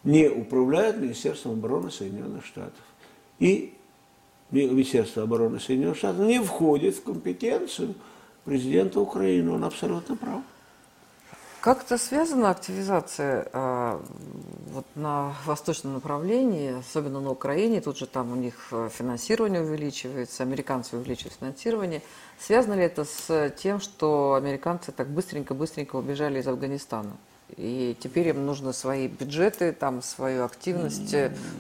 не управляют Министерством обороны Соединенных Штатов. И Министерство обороны Соединенных Штатов не входит в компетенцию президента Украины, он абсолютно прав. Как-то связана активизация э, вот на восточном направлении, особенно на Украине, тут же там у них финансирование увеличивается, американцы увеличивают финансирование. Связано ли это с тем, что американцы так быстренько-быстренько убежали из Афганистана? И теперь им нужно свои бюджеты, там, свою активность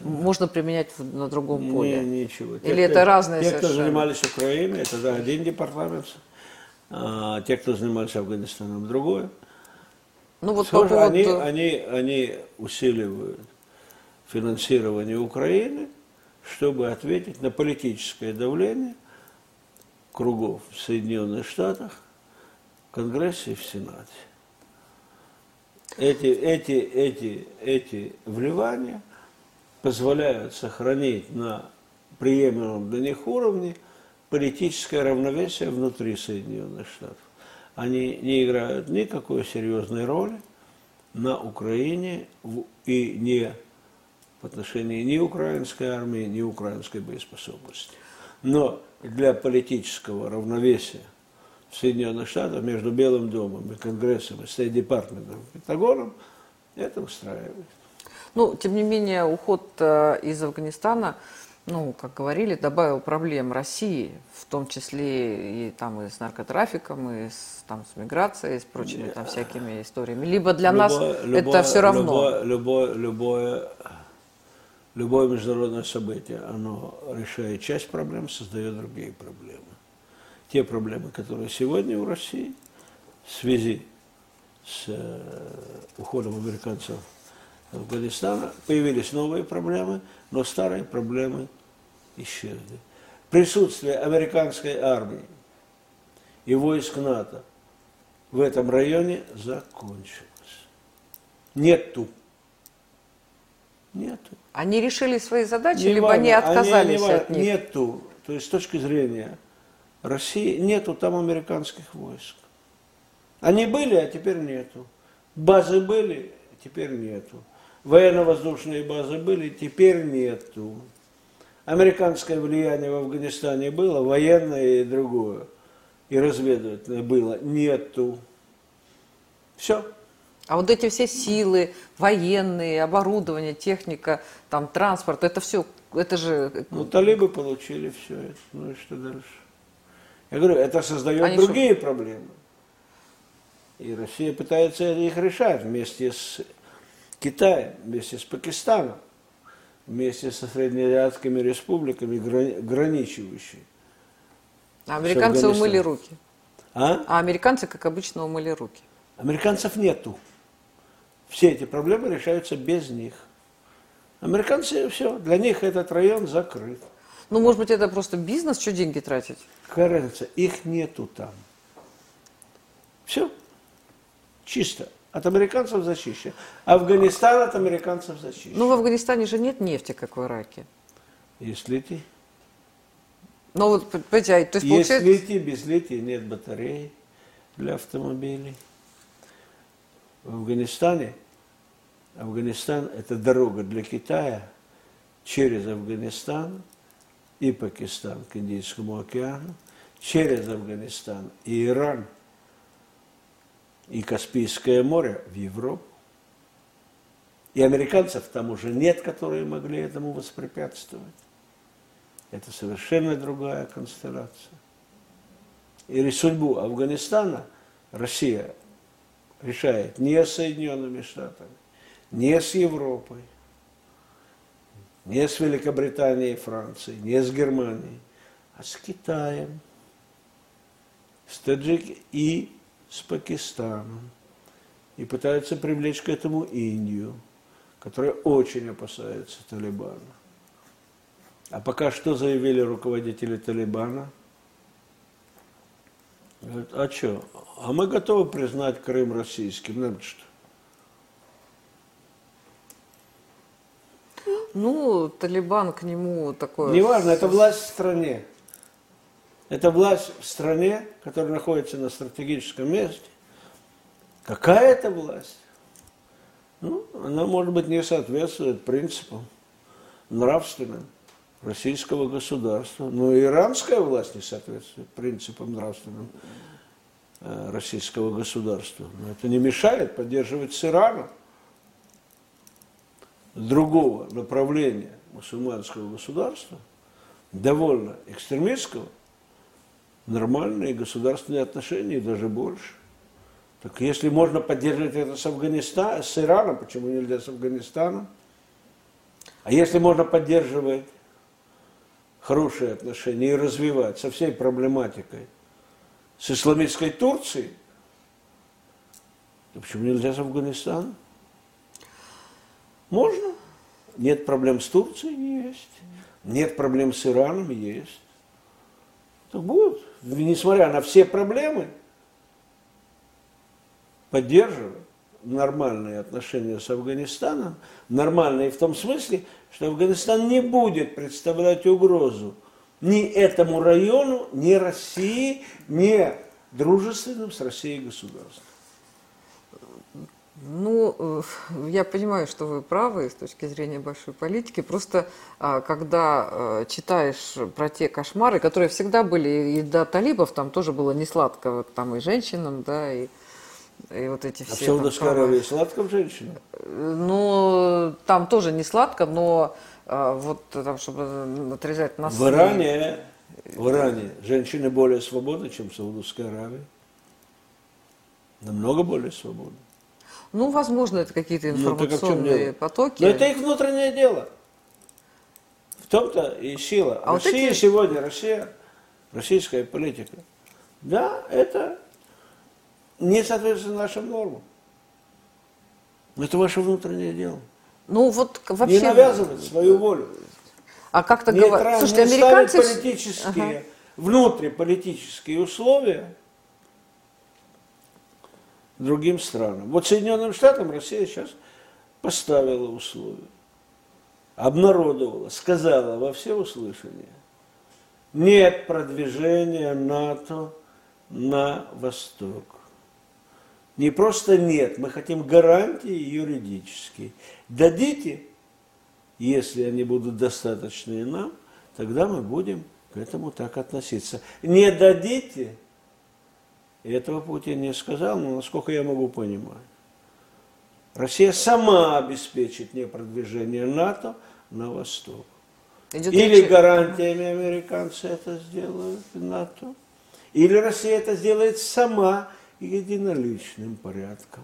можно применять на другом поле? Не, ничего. Или те, это разные совершенно? Те, кто занимались Украиной, это да, один департамент. А те, кто занимался Афганистаном, другое. Ну, вот по поводу... они, они, они усиливают финансирование Украины, чтобы ответить на политическое давление кругов в Соединенных Штатах, в Конгрессе и в Сенате. Эти, эти, эти, эти вливания позволяют сохранить на приемлемом для них уровне политическое равновесие внутри Соединенных Штатов. Они не играют никакой серьезной роли на Украине и не в отношении ни украинской армии, ни украинской боеспособности. Но для политического равновесия Соединенных Штатов между Белым домом и Конгрессом, и Стейт-департментом, и Пентагоном это устраивает. Ну, тем не менее, уход из Афганистана, ну, как говорили, добавил проблем России, в том числе и, там, и с наркотрафиком, и с, там, с миграцией, и с прочими там, всякими историями. Либо для любое, нас любое, это все равно. Любое, любое, любое международное событие, оно решает часть проблем, создает другие проблемы. Те проблемы, которые сегодня у России в связи с уходом американцев в Афганистан, появились новые проблемы, но старые проблемы исчезли. Присутствие американской армии и войск НАТО в этом районе закончилось. Нету. Нету. Они решили свои задачи, не либо важно, они отказались они, не от них? Нету. То есть с точки зрения России нету там американских войск. Они были, а теперь нету. Базы были, а теперь нету. Военно-воздушные базы были, теперь нету. Американское влияние в Афганистане было, военное и другое, и разведывательное было, нету. Все. А вот эти все силы, военные, оборудование, техника, там, транспорт, это все, это же... Ну, талибы получили все это, ну и что дальше? Я говорю, это создает Они другие что? проблемы. И Россия пытается их решать вместе с Китаем, вместе с Пакистаном, вместе со среднеазиатскими республиками, грани- граничивающими. А американцы умыли руки. А? а американцы, как обычно, умыли руки. Американцев нету. Все эти проблемы решаются без них. Американцы, все, для них этот район закрыт. Ну, может быть, это просто бизнес, что деньги тратить? Какая разница? Их нету там. Все. Чисто. От американцев зачищено. Афганистан от американцев зачищен. Ну, в Афганистане же нет нефти, как в Ираке. Есть литий. Ну, вот, понимаете, то есть получается... Есть литий, без лития нет батарей для автомобилей. В Афганистане, Афганистан – это дорога для Китая через Афганистан и Пакистан к Индийскому океану, через Афганистан и Иран, и Каспийское море в Европу. И американцев там уже нет, которые могли этому воспрепятствовать. Это совершенно другая констелляция. И судьбу Афганистана Россия решает не с Соединенными Штатами, не с Европой, не с Великобританией и Францией, не с Германией, а с Китаем, с Таджикией и с Пакистаном. И пытаются привлечь к этому Индию, которая очень опасается Талибана. А пока что заявили руководители Талибана? Говорят, а что? А мы готовы признать Крым российским, нам что? Ну, Талибан к нему такое... Неважно, это власть в стране. Это власть в стране, которая находится на стратегическом месте. Какая это власть? Ну, она, может быть, не соответствует принципам нравственным российского государства. Но и иранская власть не соответствует принципам нравственным российского государства. Но это не мешает поддерживать с Ираном. Другого направления мусульманского государства, довольно экстремистского, нормальные государственные отношения, и даже больше. Так если можно поддерживать это с Афганистана, с Ираном, почему нельзя с Афганистаном? А если можно поддерживать хорошие отношения и развивать со всей проблематикой с исламистской Турцией, то почему нельзя с Афганистаном? Можно. Нет проблем с Турцией? Есть. Нет проблем с Ираном? Есть. Так будет. Несмотря на все проблемы, поддерживать нормальные отношения с Афганистаном, нормальные в том смысле, что Афганистан не будет представлять угрозу ни этому району, ни России, ни дружественным с Россией государством. Ну, Ну, я понимаю, что вы правы с точки зрения большой политики. Просто когда читаешь про те кошмары, которые всегда были, и до талибов там тоже было несладко, вот там и женщинам, да, и... И вот эти все, а Псевдошкарове сладком женщина? Ну, там тоже не сладко, но а, вот там, чтобы отрезать нас... В Иране, и... в Иране женщины более свободны, чем в Саудовской Аравии. Намного более свободны. Ну, возможно, это какие-то информационные ну, как потоки. Но это их внутреннее дело. В том-то и сила. А Россия вот эти... сегодня, Россия, российская политика. Да, это... не соответствует нашим нормам. Это ваше внутреннее дело. Ну вот вообще... Не навязывать свою волю. А как так говорят? Слушайте, американцы... ставить политические, ага. внутриполитические условия другим странам. Вот Соединенным Штатам Россия сейчас поставила условия, обнародовала, сказала во всеуслышание: нет продвижения НАТО на восток. Не просто нет, мы хотим гарантии юридические. Дадите, если они будут достаточные нам, тогда мы будем к этому так относиться. Не дадите, этого Путин не сказал, но насколько я могу понимать, Россия сама обеспечит не продвижение НАТО на восток. Идет или речь... гарантиями американцы это сделают, НАТО, или Россия это сделает сама, единоличным порядком.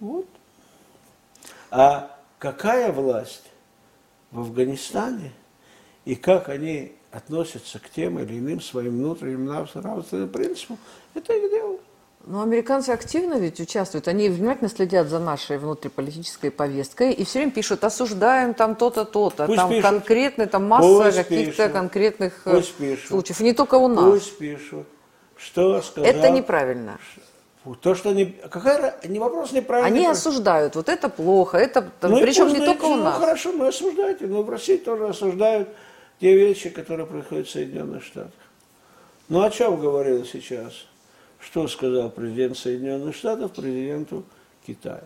Вот. А какая власть в Афганистане и как они относятся к тем или иным своим внутренним нравственным принципам, это их дело. Но американцы активно ведь участвуют, они внимательно следят за нашей внутриполитической повесткой и все время пишут: осуждаем там то-то, то-то, пусть там пишут. Конкретно, там масса пусть каких-то пишут. Конкретных случаев, и не только у нас. Пусть пишут. Что сказал? Это неправильно. То, что не... Какая... не вопрос неправильный. Они осуждают. Вот это плохо. Это... Ну, причем не только у нас. Ну хорошо, мы осуждаете. Но в России тоже осуждают те вещи, которые происходят в Соединенных Штатах. Ну о чем говорил сейчас? Что сказал президент Соединенных Штатов президенту Китая?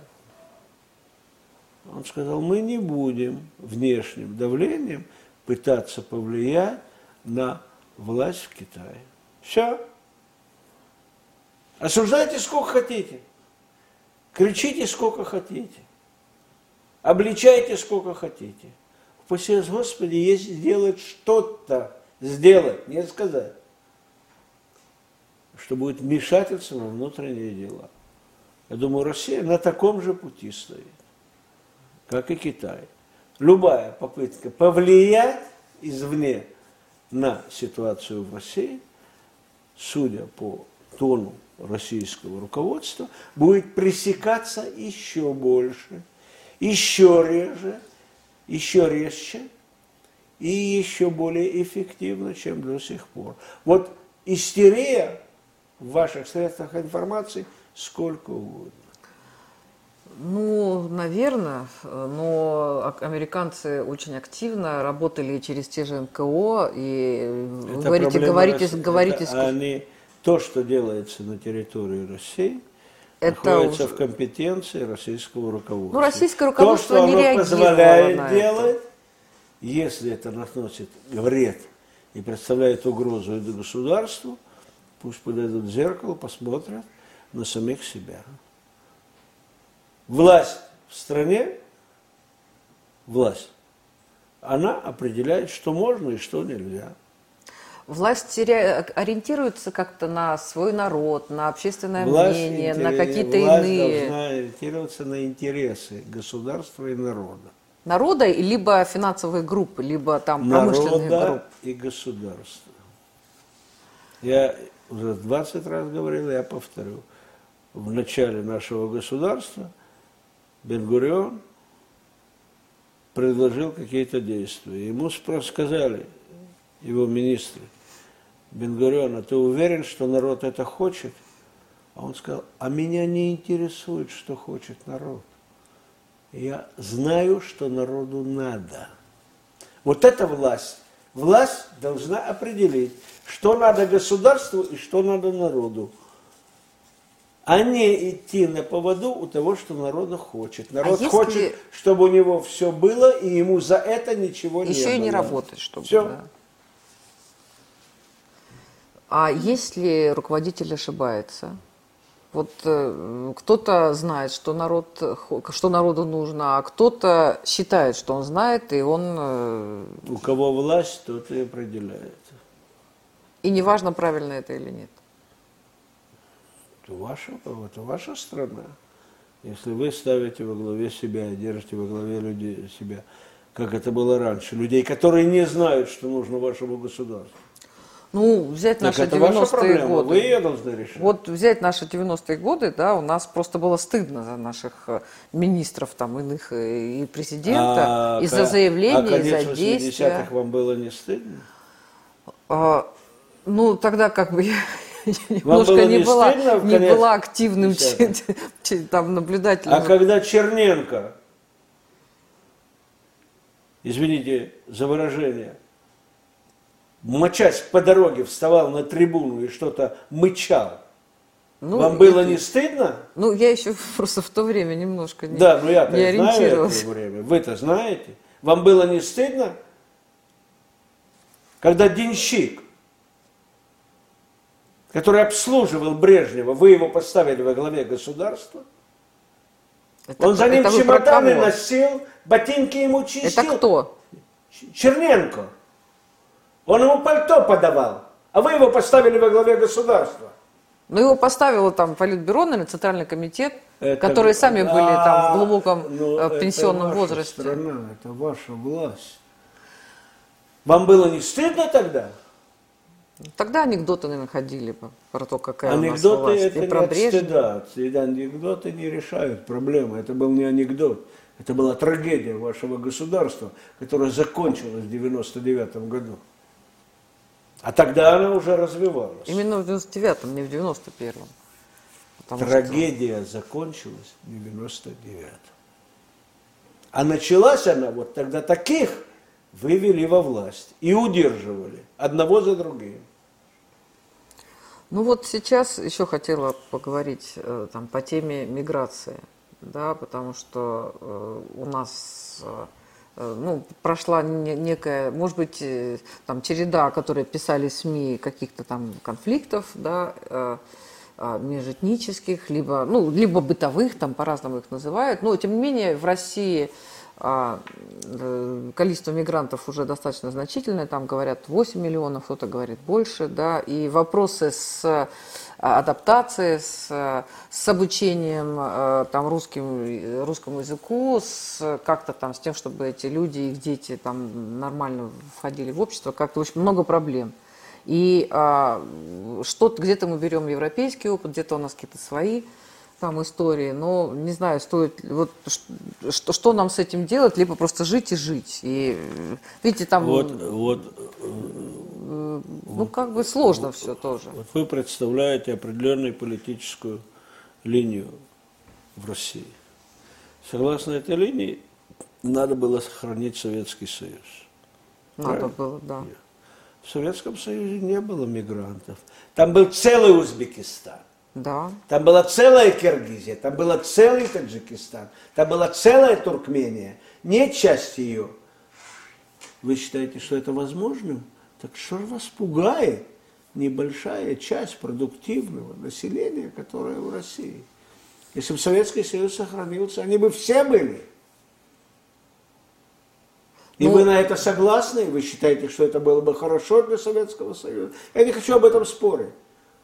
Он сказал: мы не будем внешним давлением пытаться повлиять на власть в Китае. Все. Осуждайте сколько хотите, кричите сколько хотите, обличайте сколько хотите. Упаси Господи, если сделать что-то, сделать, не сказать, что будет вмешательство во внутренние дела. Я думаю, Россия на таком же пути стоит, как и Китай. Любая попытка повлиять извне на ситуацию в России, судя по тону российского руководства, будет пресекаться еще больше, еще реже, еще резче и еще более эффективно, чем до сих пор. Вот истерия в ваших средствах информации сколько угодно. Ну, наверное, но американцы очень активно работали через те же эн ка о, и вы говорите, говорите, России. говорите... Это они... То, что делается на территории России, это находится уже... в компетенции российского руководства. Ну, российское руководство то, что не оно позволяет на делать, это. Если это наносит вред и представляет угрозу и государству, пусть подойдут в зеркало, посмотрят на самих себя. Власть в стране, власть, она определяет, что можно и что нельзя. Власть ориентируется как-то на свой народ, на общественное власть мнение, интерес, на какие-то иные... Власть должна ориентироваться на интересы государства и народа. Народа, либо финансовых групп, либо там промышленных народа групп. И государства. Я уже двадцать раз говорил, я повторю. В начале нашего государства Бен-Гурион предложил какие-то действия. Ему сказали, его министры: Бен-Гурион, а ты уверен, что народ это хочет? А он сказал: а меня не интересует, что хочет народ. Я знаю, что народу надо. Вот это власть. Власть должна определить, что надо государству и что надо народу. а не идти на поводу у того, что народу хочет. Народ а хочет, ли... чтобы у него все было, и ему за это ничего Еще не было. Еще и не работать, чтобы... Все. Да. А если руководитель ошибается? Вот э, кто-то знает, что, народ, что народу нужно, а кто-то считает, что он знает, и он... Э... У кого власть, тот и определяет. И неважно, правильно это или нет. Это ваша, это ваша страна. Если вы ставите во главе себя, держите во главе людей себя, как это было раньше, людей, которые не знают, что нужно вашему государству. Ну, взять так наши девяностые годы. Вы ее должны решить. Вот взять наши девяностые годы, да, у нас просто было стыдно за наших министров там иных и президента, а, из-за заявлений, а, из-за действия. А конец восьмидесятых вам было не стыдно? А, ну, тогда как бы я немножко не, не, была, не была активным там, наблюдателем. А когда Черненко, извините за выражение, мочась по дороге, вставал на трибуну и что-то мычал. Ну, вам было не стыдно? Ну, я еще просто в то время немножко не ориентировалась. Да, но я-то знаю это время. Вы-то знаете. Вам было не стыдно? Когда денщик, который обслуживал Брежнева, вы его поставили во главе государства, это, он за ним чемоданы носил, ботинки ему чистил. Это кто? Черненко. Он ему пальто подавал, а вы его поставили во главе государства. Ну, его поставило там политбюро, наверное, Центральный комитет, это, которые сами да, были там в глубоком ну, пенсионном это возрасте. Страна, это ваша власть. Вам было не стыдно тогда? Тогда анекдоты, наверное, ходили про то, какая анекдоты у нас власть. Анекдоты это не от стыда. Анекдоты не решают проблемы. Это был не анекдот. Это была трагедия вашего государства, которая закончилась в девяносто девятом году. А тогда она уже развивалась. Именно в девяносто девятом, не в девяносто первом. Трагедия что... закончилась в девяносто девятом. А началась она вот тогда таких вывели во власть и удерживали одного за другим. Ну вот сейчас еще хотела поговорить там, по теме миграции, да, потому что э, у нас... Э, Ну, прошла некая, может быть, там, череда, которые писали СМИ, каких-то там конфликтов, да, межэтнических, либо, ну, либо бытовых, там по-разному их называют. Но, тем не менее, в России количество мигрантов уже достаточно значительное. Там говорят восемь миллионов, кто-то говорит больше, да. И вопросы с адаптацией, с, с обучением там, русским, русскому языку, с, как-то там с тем, чтобы эти люди, их дети там нормально входили в общество, как-то очень много проблем. И а, что-то, где-то мы берем европейский опыт, где-то у нас какие-то свои там истории, но не знаю, стоит вот что, что нам с этим делать, либо просто жить и жить. И видите, там вот, вот, ну вот, как бы сложно вот, все тоже. Вот вы представляете определенную политическую линию в России. Согласно этой линии, надо было сохранить Советский Союз. Надо правильно? Было, да. Нет. В Советском Союзе не было мигрантов. Там был целый Узбекистан. Да. Там была целая Киргизия, там был целый Таджикистан, там была целая Туркмения, не часть ее. Вы считаете, что это возможно? Так что же вас пугает небольшая часть продуктивного населения, которое в России? Если бы Советский Союз сохранился, они бы все были. И ну, вы на это согласны? Вы считаете, что это было бы хорошо для Советского Союза? Я не хочу об этом спорить.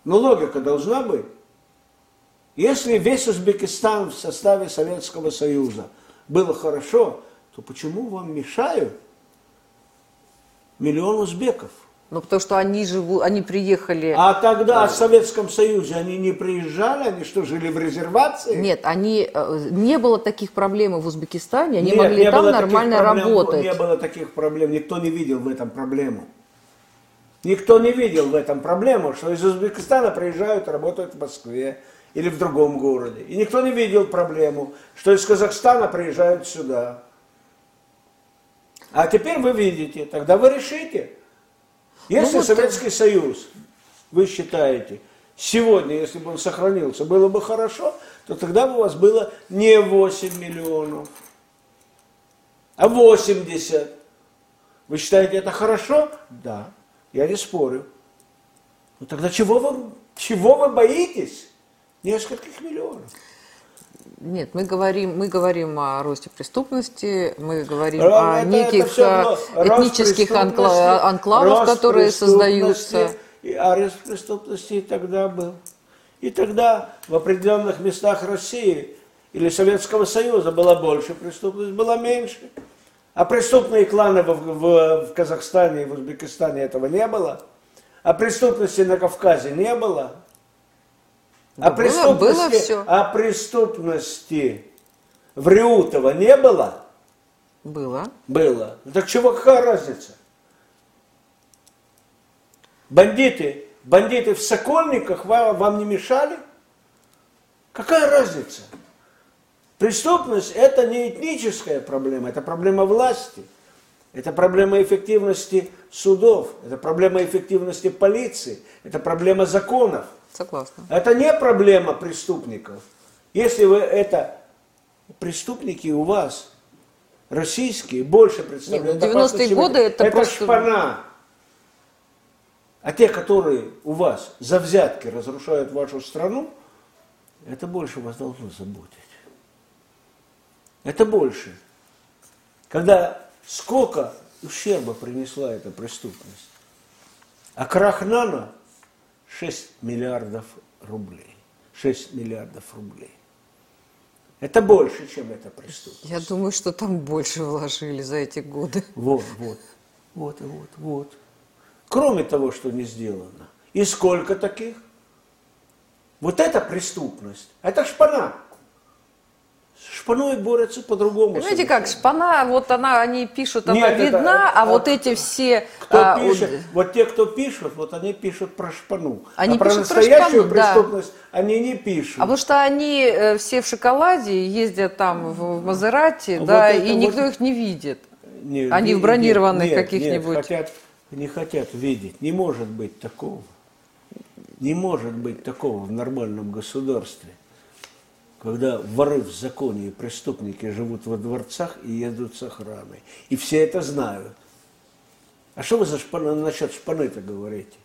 Но логика должна быть. Если весь Узбекистан в составе Советского Союза было хорошо, то почему вам мешают миллион узбеков? Ну, потому что они живут, они приехали... А тогда в Советском Союзе они не приезжали? Они что, жили в резервации? Нет, они... Не было таких проблем в Узбекистане, они Нет, могли не там нормально проблем, работать. Не было таких проблем, никто не видел в этом проблему. Никто не видел в этом проблему, что из Узбекистана приезжают, работают в Москве или в другом городе. И никто не видел проблему, что из Казахстана приезжают сюда. А теперь вы видите, тогда вы решите. Если ну, вот Советский это... Союз, вы считаете, сегодня, если бы он сохранился, было бы хорошо, то тогда бы у вас было не восемь миллионов, а восемьдесят. Вы считаете, это хорошо? Да, я не спорю. Ну тогда чего вы, чего вы боитесь? Нескольких миллионов. Нет, мы говорим, мы говорим о росте преступности, мы говорим Ровно о это, неких это этнических анклав, анклавах, которые создаются. И арест преступности и тогда был. И тогда в определенных местах России или Советского Союза была больше преступность, была меньше. А преступные кланы в, в, в Казахстане и в Узбекистане этого не было. А преступности на Кавказе не было. А, было, преступности, было все. А преступности в Реутово не было? Было. Было. Так чего, какая разница? Бандиты, бандиты в Сокольниках вам, вам не мешали? Какая разница? Преступность это не этническая проблема, это проблема власти. Это проблема эффективности судов, это проблема эффективности полиции, это проблема законов. Согласна. Это не проблема преступников. Если вы это... Преступники у вас, российские, больше представляют. Нет, девяностые годы это, это просто... шпана. А те, которые у вас за взятки разрушают вашу страну, это больше вас должно заботить. Это больше. Когда... Сколько ущерба принесла эта преступность? А крах НАНО шесть миллиардов рублей. шесть миллиардов рублей. Это больше, чем эта преступность. Я думаю, что там больше вложили за эти годы. Вот, вот. Вот, вот, вот. Кроме того, что не сделано. И сколько таких? Вот это преступность. Это шпана. С шпаной борются по-другому. Понимаете, совершенно. Как шпана, вот она, они пишут, она Нет, видна, это, а это, вот эти все... Кто а, пишет, он... Вот те, кто пишут, вот они пишут про шпану. Они а про настоящую про шпану, преступность да. они не пишут. А потому что они все в шоколаде, ездят там в Мазерати, вот да, и никто вот... их не видит. Нет, они в бронированных каких-нибудь... Хотят, не хотят видеть. Не может быть такого. Не может быть такого в нормальном государстве. Когда воры в законе и преступники живут во дворцах и едут с охраной. И все это знают. А что вы за шпаны, насчет шпаны-то говорите?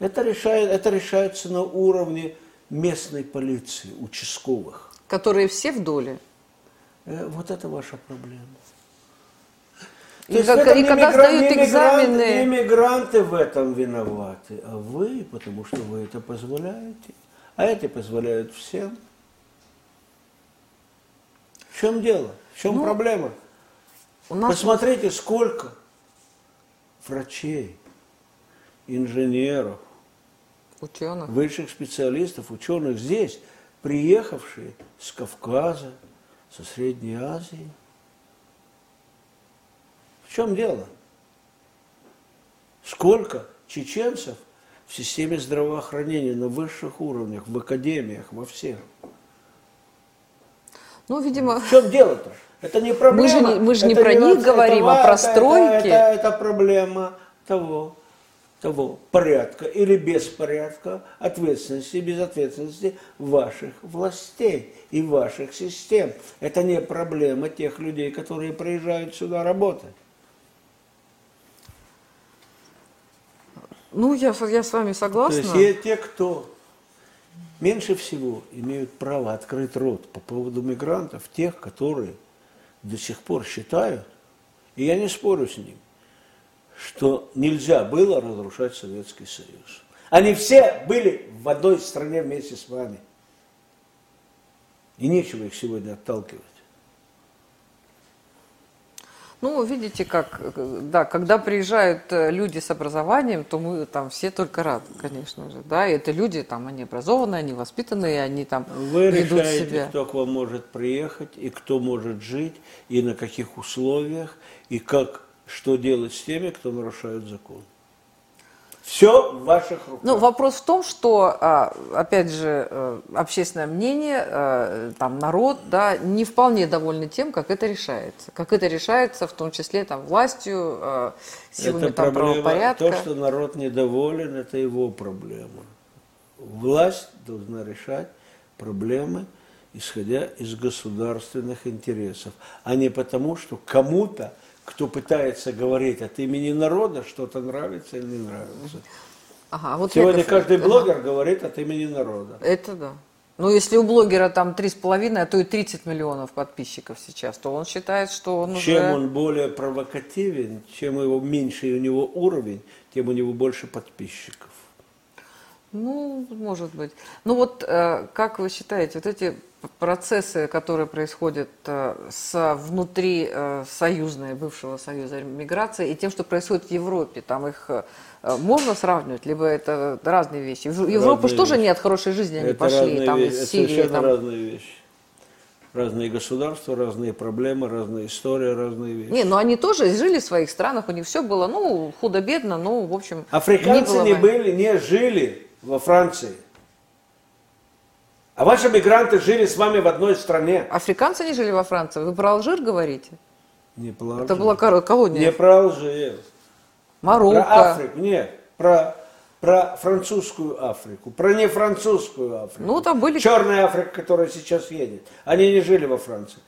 Это, решает, это решается на уровне местной полиции, участковых. Которые все в доле. Вот это ваша проблема. То и есть как, и когда сдают экзамены... Иммигранты в этом виноваты, а вы, потому что вы это позволяете. А эти позволяют всем. В чем дело? В чем ну, проблема? У нас Посмотрите, есть... сколько врачей, инженеров, ученых. Высших специалистов, ученых здесь, приехавшие с Кавказа, со Средней Азии. В чем дело? Сколько чеченцев в системе здравоохранения, на высших уровнях, в академиях, во всех? Ну, видимо... В чем дело-то? Это не проблема. Мы же не, мы же не про не них говорим, этого, а про это, стройки. Это, это, это проблема того, того порядка или беспорядка, ответственности и безответственности ваших властей и ваших систем. Это не проблема тех людей, которые приезжают сюда работать. Ну, я, я с вами согласна. То есть те, кто... Меньше всего имеют право открыть рот по поводу мигрантов, тех, которые до сих пор считают, и я не спорю с ним, что нельзя было разрушать Советский Союз. Они все были в одной стране вместе с вами. И нечего их сегодня отталкивать. Ну, видите, как, да, когда приезжают люди с образованием, то мы там все только рады, конечно же, да, и это люди, там, они образованные, они воспитанные, они там Вы ведут решаете, себя. Кто к вам может приехать, и кто может жить, и на каких условиях, и как, что делать с теми, кто нарушает закон. Все в ваших руках. Ну, вопрос в том, что, опять же, общественное мнение, там, народ, да, не вполне довольны тем, как это решается. Как это решается, в том числе, там, властью, силами, это там, правопорядка. То, что народ недоволен, это его проблема. власть должна решать проблемы, исходя из государственных интересов, а не потому, что кому-то, кто пытается говорить от имени народа, что-то нравится или не нравится. Ага, вот сегодня это каждый блогер ага. говорит от имени народа. Это да. Ну, если у блогера там три с половиной, а то и тридцать миллионов подписчиков сейчас, то он считает, что он чем уже... он более провокативен, чем его меньше у него уровень, тем у него больше подписчиков. Ну, может быть. Ну вот, как вы считаете, вот эти процессы, которые происходят с внутри союзной, бывшего союза миграции, и тем, что происходит в Европе, там их можно сравнивать, либо это разные вещи? В Европу же тоже не от хорошей жизни они это пошли, там вещи. из Сирии. Это там... разные вещи. Разные государства, разные проблемы, разные истории, разные вещи. Не, но они тоже жили в своих странах, у них все было, ну, худо-бедно, ну, в общем... Африканцы не, не были, не жили во Франции. А ваши мигранты жили с вами в одной стране. Африканцы не жили во Франции. Вы про Алжир говорите? Не про Алжир. Это была колония. Не про Алжир. Марокко. Про Африку. Нет. Про, про французскую Африку. Про нефранцузскую Африку. Ну, там были... Черная Африка, которая сейчас едет. Они не жили во Франции.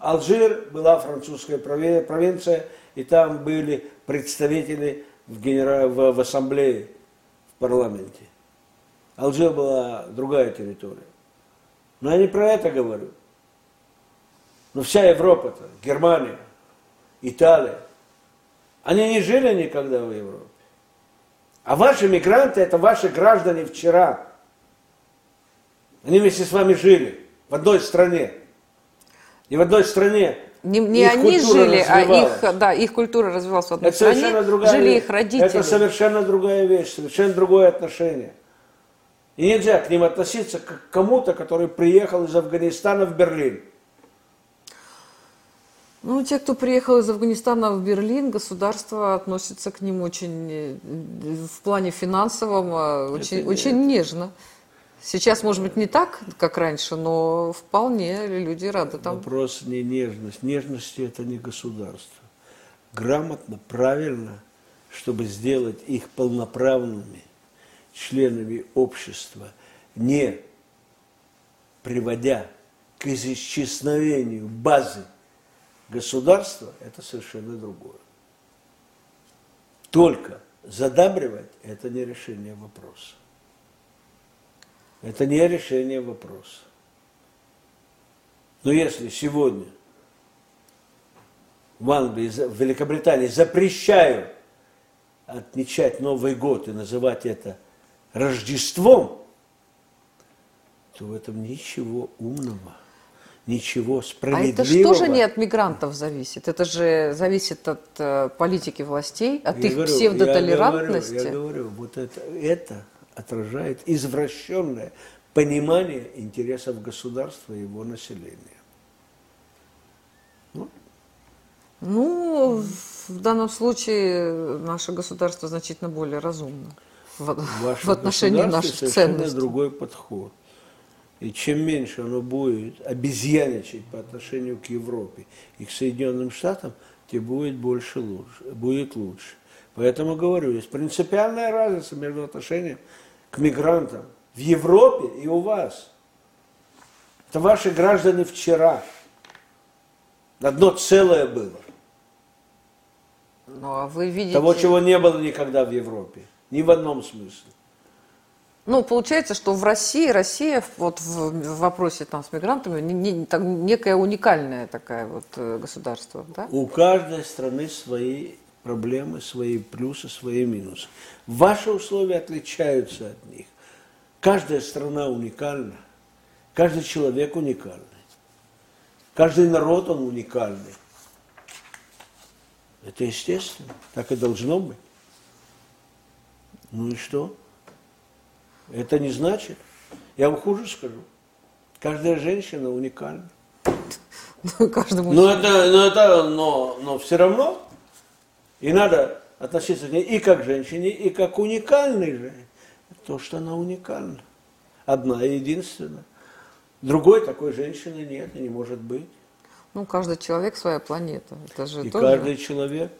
Алжир была французская провинция. И там были представители в, генера... в, в ассамблее, в парламенте. Алжир была другая территория. Но я не про это говорю. Но вся Европа-то, Германия, Италия, они не жили никогда в Европе. А ваши мигранты – это ваши граждане вчера. Они вместе с вами жили в одной стране. И в одной стране не, не их они жили, а их, да, их культура развивалась в одной это стране, жили вещь. Их родители. Это совершенно другая вещь, совершенно другое отношение. И нельзя к ним относиться как к кому-то, который приехал из Афганистана в Берлин. Ну, те, кто приехал из Афганистана в Берлин, государство относится к ним очень, в плане финансовом, очень, очень нежно. Сейчас, может быть, не так, как раньше, но вполне люди рады там. Вопрос не нежность. Нежности – это не государство. Грамотно, правильно, чтобы сделать их полноправными членами общества, не приводя к исчезновению базы государства, это совершенно другое. Только задабривать – это не решение вопроса. Это не решение вопроса. Но если сегодня в Англии, в Великобритании запрещают отмечать Новый год и называть это Рождеством, то в этом ничего умного, ничего справедливого. А это же тоже не от мигрантов зависит, это же зависит от э, политики властей, от я их говорю, псевдотолерантности. Я говорю, я говорю, вот это, это отражает извращенное понимание интересов государства и его населения. Ну, ну в данном случае наше государство значительно более разумно. В, Ваше в отношении наших ценностей. Совершенно другой подход. И чем меньше оно будет обезьяничать по отношению к Европе и к Соединенным Штатам, тем будет больше лучше, будет лучше. Поэтому говорю, есть принципиальная разница между отношением к мигрантам в Европе и у вас. Это ваши граждане вчера. Одно целое было. Ну, а вы видите... Того, чего не было никогда в Европе. Ни в одном смысле. Ну, получается, что в России, Россия вот в, в вопросе там с мигрантами не, не, там, некое уникальное такое вот государство, да? У каждой страны свои проблемы, свои плюсы, свои минусы. Ваши условия отличаются от них. Каждая страна уникальна, каждый человек уникальный, каждый народ он уникальный. Это естественно, так и должно быть. Ну и что? Это не значит. Я вам хуже скажу. Каждая женщина уникальна. Ну, каждому. Но это, но это, но, но все равно. И надо относиться к ней и как к женщине, и как к уникальной женщине. То, что она уникальна. Одна и единственная. Другой такой женщины нет и не может быть. Ну, каждый человек своя планета. Это же и тоже... каждый человек.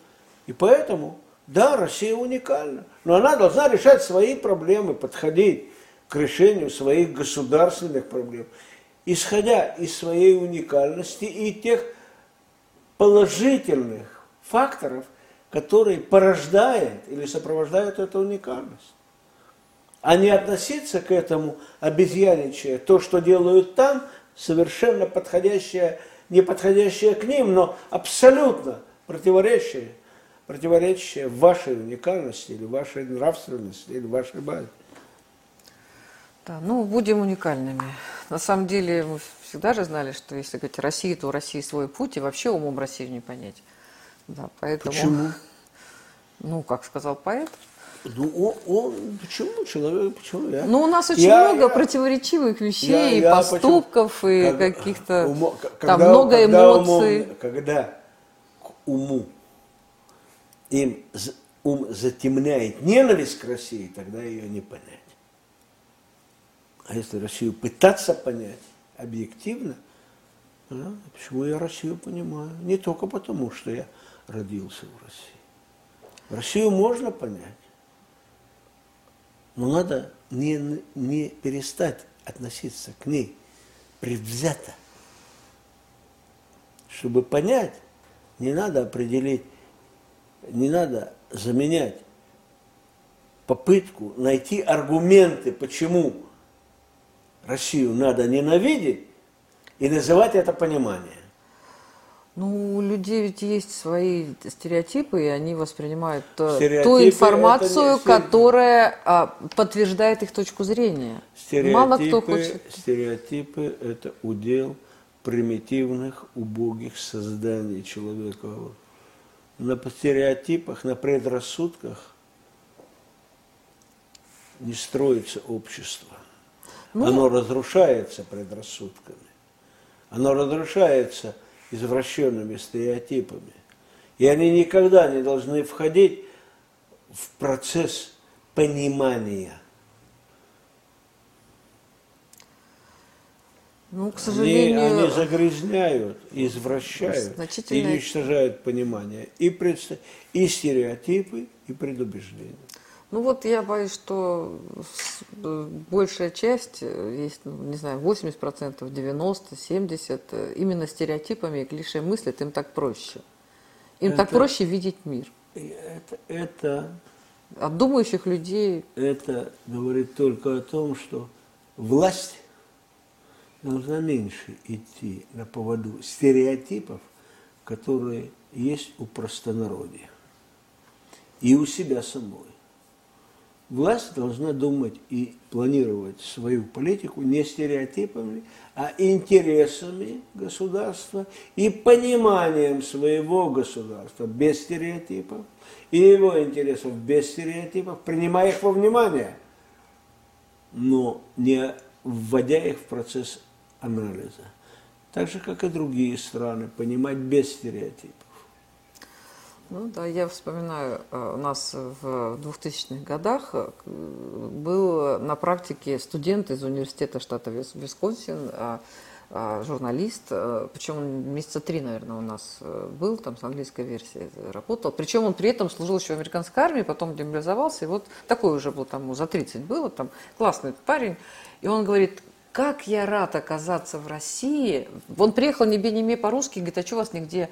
И поэтому... Да, Россия уникальна, но она должна решать свои проблемы, подходить к решению своих государственных проблем, исходя из своей уникальности и тех положительных факторов, которые порождают или сопровождают эту уникальность. А не относиться к этому обезьяничая, то, что делают там, совершенно подходящее, не подходящее к ним, но абсолютно противоречие, противоречие вашей уникальности или вашей нравственности, или вашей базе. Да, ну, будем уникальными. На самом деле, мы всегда же знали, что если говорить о России, то у России свой путь, и вообще умом Россию не понять. Да, поэтому... Почему? Ну, как сказал поэт. Ну, он, он, почему человек, почему я? Ну, у нас очень я, много я, противоречивых вещей, я, я, поступков почему? и когда, каких-то, умо, там много когда эмоций. Умом, когда к уму им ум затемняет ненависть к России, тогда ее не понять. А если Россию пытаться понять объективно, да, почему я Россию понимаю? Не только потому, что я родился в России. Россию можно понять. Но надо не, не перестать относиться к ней предвзято. Чтобы понять, не надо определить, не надо заменять попытку найти аргументы, почему Россию надо ненавидеть, и называть это понимание. Ну, у людей ведь есть свои стереотипы, и они воспринимают стереотипы ту информацию, которая а, подтверждает их точку зрения. Стереотипы, мало кто хочет... стереотипы – это удел примитивных, убогих созданий человека. На стереотипах, на предрассудках не строится общество. Ну... Оно разрушается предрассудками. Оно разрушается... извращенными стереотипами. И они никогда не должны входить в процесс понимания. Ну, к сожалению... Они, они загрязняют, извращают значительное... и уничтожают понимание. И, предс... и стереотипы, и предубеждения. Ну вот я боюсь, что большая часть, есть, не знаю, восемьдесят процентов, девяносто, семьдесят процентов, именно стереотипами и клише мыслят, им так проще. Им это, так проще видеть мир. Это, это, От думающих людей... Это говорит только о том, что власть должна меньше идти на поводу стереотипов, которые есть у простонародия и у себя самой. Власть должна думать и планировать свою политику не стереотипами, а интересами государства и пониманием своего государства без стереотипов и его интересов без стереотипов, принимая их во внимание, но не вводя их в процесс анализа. Так же, как и другие страны, понимать без стереотипов. Ну да, я вспоминаю, у нас в двухтысячных годах был на практике студент из университета штата Висконсин, журналист, причем он месяца три, наверное, у нас был, там с английской версией работал, причем он при этом служил еще в американской армии, потом демобилизовался, и вот такой уже был, там, за тридцать было, там, классный парень, и он говорит... Как я рад оказаться в России. Он приехал не бе-не-ме по-русски, говорит, а что у вас нигде,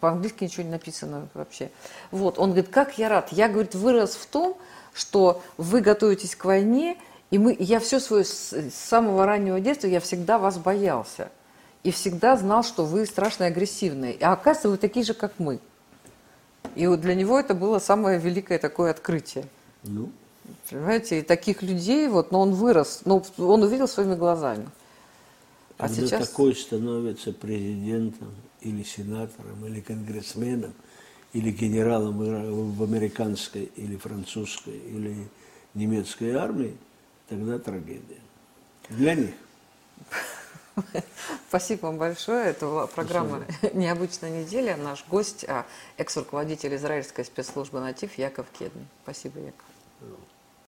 по-английски ничего не написано вообще. Вот, он говорит, как я рад. Я, говорит, вырос в том, что вы готовитесь к войне, и мы, я все свое, с самого раннего детства, я всегда вас боялся. И всегда знал, что вы страшно агрессивные. А оказывается, вы такие же, как мы. И вот для него это было самое великое такое открытие. Ну. Понимаете, и таких людей, вот, но он вырос, но он увидел своими глазами. А когда сейчас... такой становится президентом, или сенатором, или конгрессменом, или генералом в американской, или французской, или немецкой армии, тогда трагедия. Для них. Спасибо вам большое. Это была программа «Необычная неделя». Наш гость, экс-руководитель израильской спецслужбы «Натив» Яков Кедми. Спасибо, Яков.